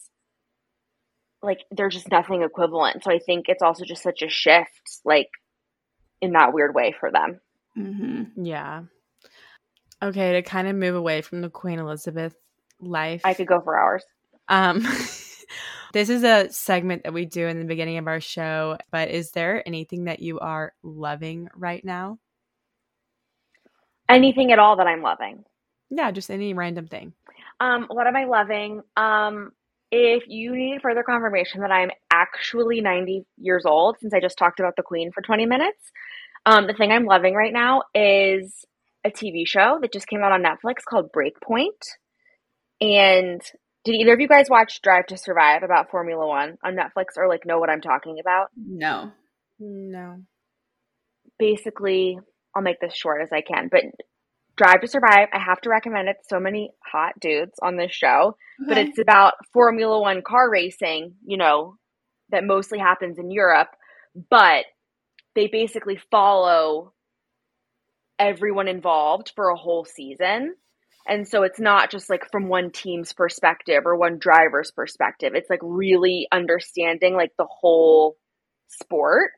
Like, there's just nothing equivalent. So I think it's also just such a shift, like, in that weird way for them. Mm-hmm. Yeah. Okay, to kind of move away from the Queen Elizabeth life. I could go for hours. Um, this is a segment that we do in the beginning of our show, but is there anything that you are loving right now? Anything at all that I'm loving? Yeah, just any random thing. Um, what am I loving? Um, if you need further confirmation that I'm actually ninety years old, since I just talked about the Queen for twenty minutes, um, the thing I'm loving right now is a T V show that just came out on Netflix called Breakpoint. And did either of you guys watch Drive to Survive about Formula One on Netflix, or like know what I'm talking about? No. No. Basically, I'll make this short as I can, but Drive to Survive, I have to recommend it. So many hot dudes on this show, okay. But it's about Formula One car racing, you know, that mostly happens in Europe, but they basically follow everyone involved for a whole season. And so it's not just like from one team's perspective or one driver's perspective. It's like really understanding like the whole sport.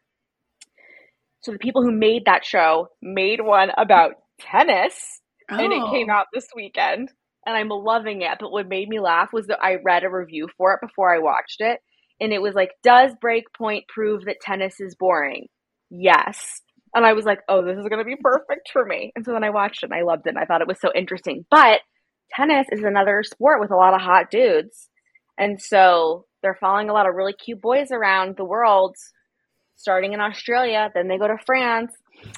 So the people who made that show made one about tennis oh. and it came out this weekend and I'm loving it. But what made me laugh was that I read a review for it before I watched it. And it was like, does Breakpoint prove that tennis is boring? Yes. And I was like, oh, this is going to be perfect for me. And so then I watched it and I loved it. And I thought it was so interesting. But tennis is another sport with a lot of hot dudes. And so they're following a lot of really cute boys around the world, starting in Australia. Then they go to France.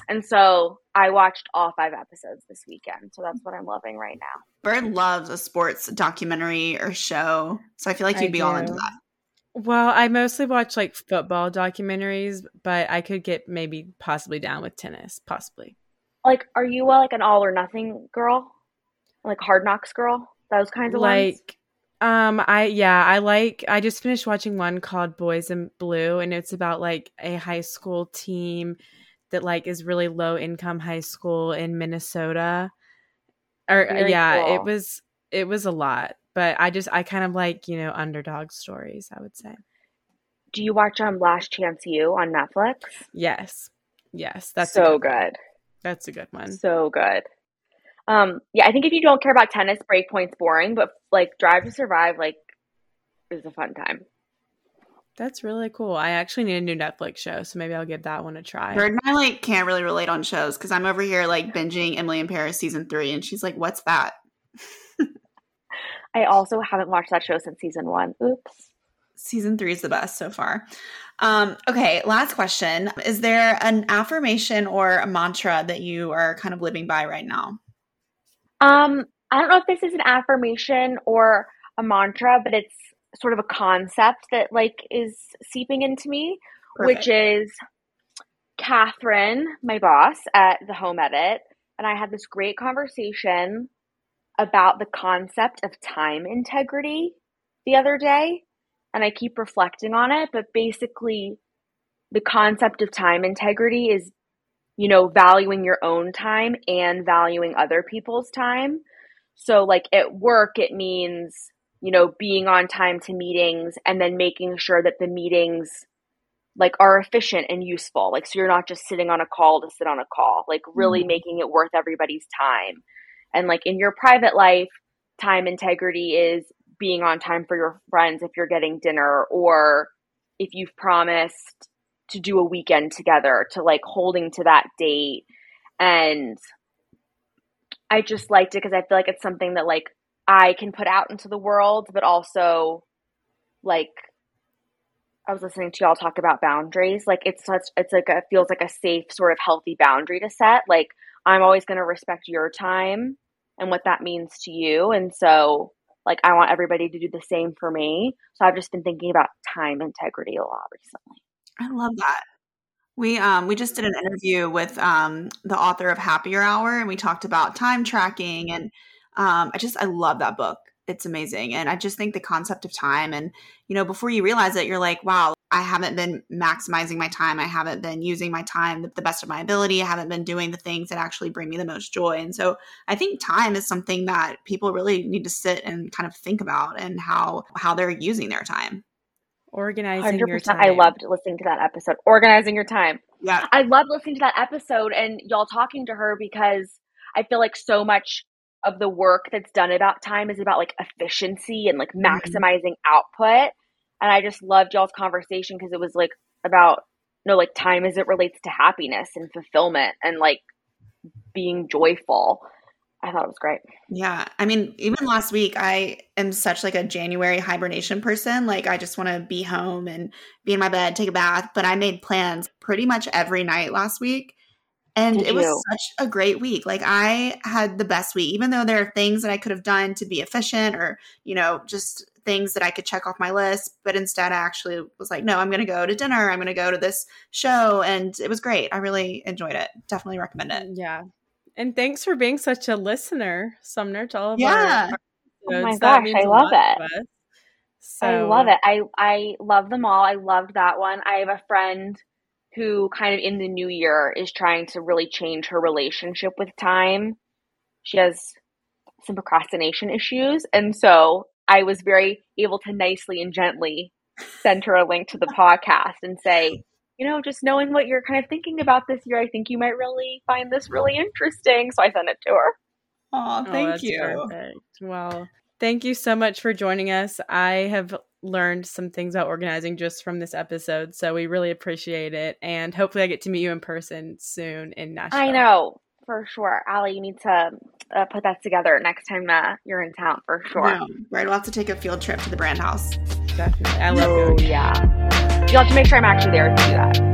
And so I watched all five episodes this weekend. So that's what I'm loving right now. Bird loves a sports documentary or show. So I feel like you'd I be do. all into that. Well, I mostly watch like football documentaries, but I could get maybe possibly down with tennis, possibly. Like, are you uh, like an all or nothing girl? Like Hard Knocks girl? Those kinds of like, ones? Um, I, yeah, I like, I just finished watching one called Boys in Blue, and it's about like a high school team that like is really low income high school in Minnesota. Or Very yeah, cool. it was, it was a lot. But I just, I kind of like, you know, underdog stories, I would say. Do you watch um, Last Chance U on Netflix? Yes. Yes. That's so good. good. That's a good one. So good. Um, yeah, I think if you don't care about tennis, Breakpoint's boring. But, like, Drive to Survive, like, is a fun time. That's really cool. I actually need a new Netflix show, so maybe I'll give that one a try. Bird and I, like, can't really relate on shows because I'm over here, like, binging Emily in Paris season three. And she's like, what's that? I also haven't watched that show since season one. Oops. Season three is the best so far. Um, okay, last question. Is there an affirmation or a mantra that you are kind of living by right now? Um, I don't know if this is an affirmation or a mantra, but it's sort of a concept that like is seeping into me, Perfect. Which is Catherine, my boss at the Home Edit, and I had this great conversation about the concept of time integrity the other day, and I keep reflecting on it, but basically the concept of time integrity is, you know, valuing your own time and valuing other people's time. So like at work, it means, you know, being on time to meetings and then making sure that the meetings like are efficient and useful. Like, so you're not just sitting on a call to sit on a call, like really mm-hmm. making it worth everybody's time. And like in your private life, time integrity is being on time for your friends if you're getting dinner, or if you've promised to do a weekend together, to like holding to that date. And I just liked it because I feel like it's something that like I can put out into the world, but also like I was listening to y'all talk about boundaries. Like it's such, it's like a, it feels like a safe sort of healthy boundary to set. Like I'm always going to respect your time and what that means to you. And so like, I want everybody to do the same for me. So I've just been thinking about time integrity a lot recently. I love that. We, um, we just did an interview with, um, the author of Happier Hour, and we talked about time tracking, and, um, I just, I love that book. it's amazing. And I just think the concept of time and, you know, before you realize it, you're like, wow, I haven't been maximizing my time. I haven't been using my time to the best of my ability. I haven't been doing the things that actually bring me the most joy. And so I think time is something that people really need to sit and kind of think about, and how, how they're using their time. Organizing one hundred percent your time. I loved listening to that episode. Organizing your time. Yeah. I loved listening to that episode and y'all talking to her, because I feel like so much of the work that's done about time is about like efficiency and like maximizing mm-hmm. output. And I just loved y'all's conversation, because it was like about, you know, like time as it relates to happiness and fulfillment and like being joyful. I thought it was great. Yeah. I mean, even last week, I am such like a January hibernation person. Like I just want to be home and be in my bed, take a bath. But I made plans pretty much every night last week. And Did it was you? Such a great week. Like I had the best week, even though there are things that I could have done to be efficient, or, you know, just things that I could check off my list. But instead I actually was like, no, I'm going to go to dinner. I'm going to go to this show. And it was great. I really enjoyed it. Definitely recommend it. Yeah. And thanks for being such a listener, Sumner, to all of yeah. our, our episodes. Oh my gosh, I love it. So. I love it. I I love them all. I loved that one. I have a friend who kind of in the new year is trying to really change her relationship with time. She has some procrastination issues. And so I was very able to nicely and gently send her a link to the podcast and say, you know, just knowing what you're kind of thinking about this year, I think you might really find this really interesting. So I sent it to her. Aww, thank oh, thank you. Perfect. Well, thank you so much for joining us. I have learned some things about organizing just from this episode, so we really appreciate it. And hopefully I get to meet you in person soon in Nashville. I know, for sure. Allie, you need to uh, put that together next time uh, you're in town, for sure. No, right, we'll have to take a field trip to the Brand House. Definitely. I love it. Oh, yeah. You'll have to make sure I'm actually there to do that.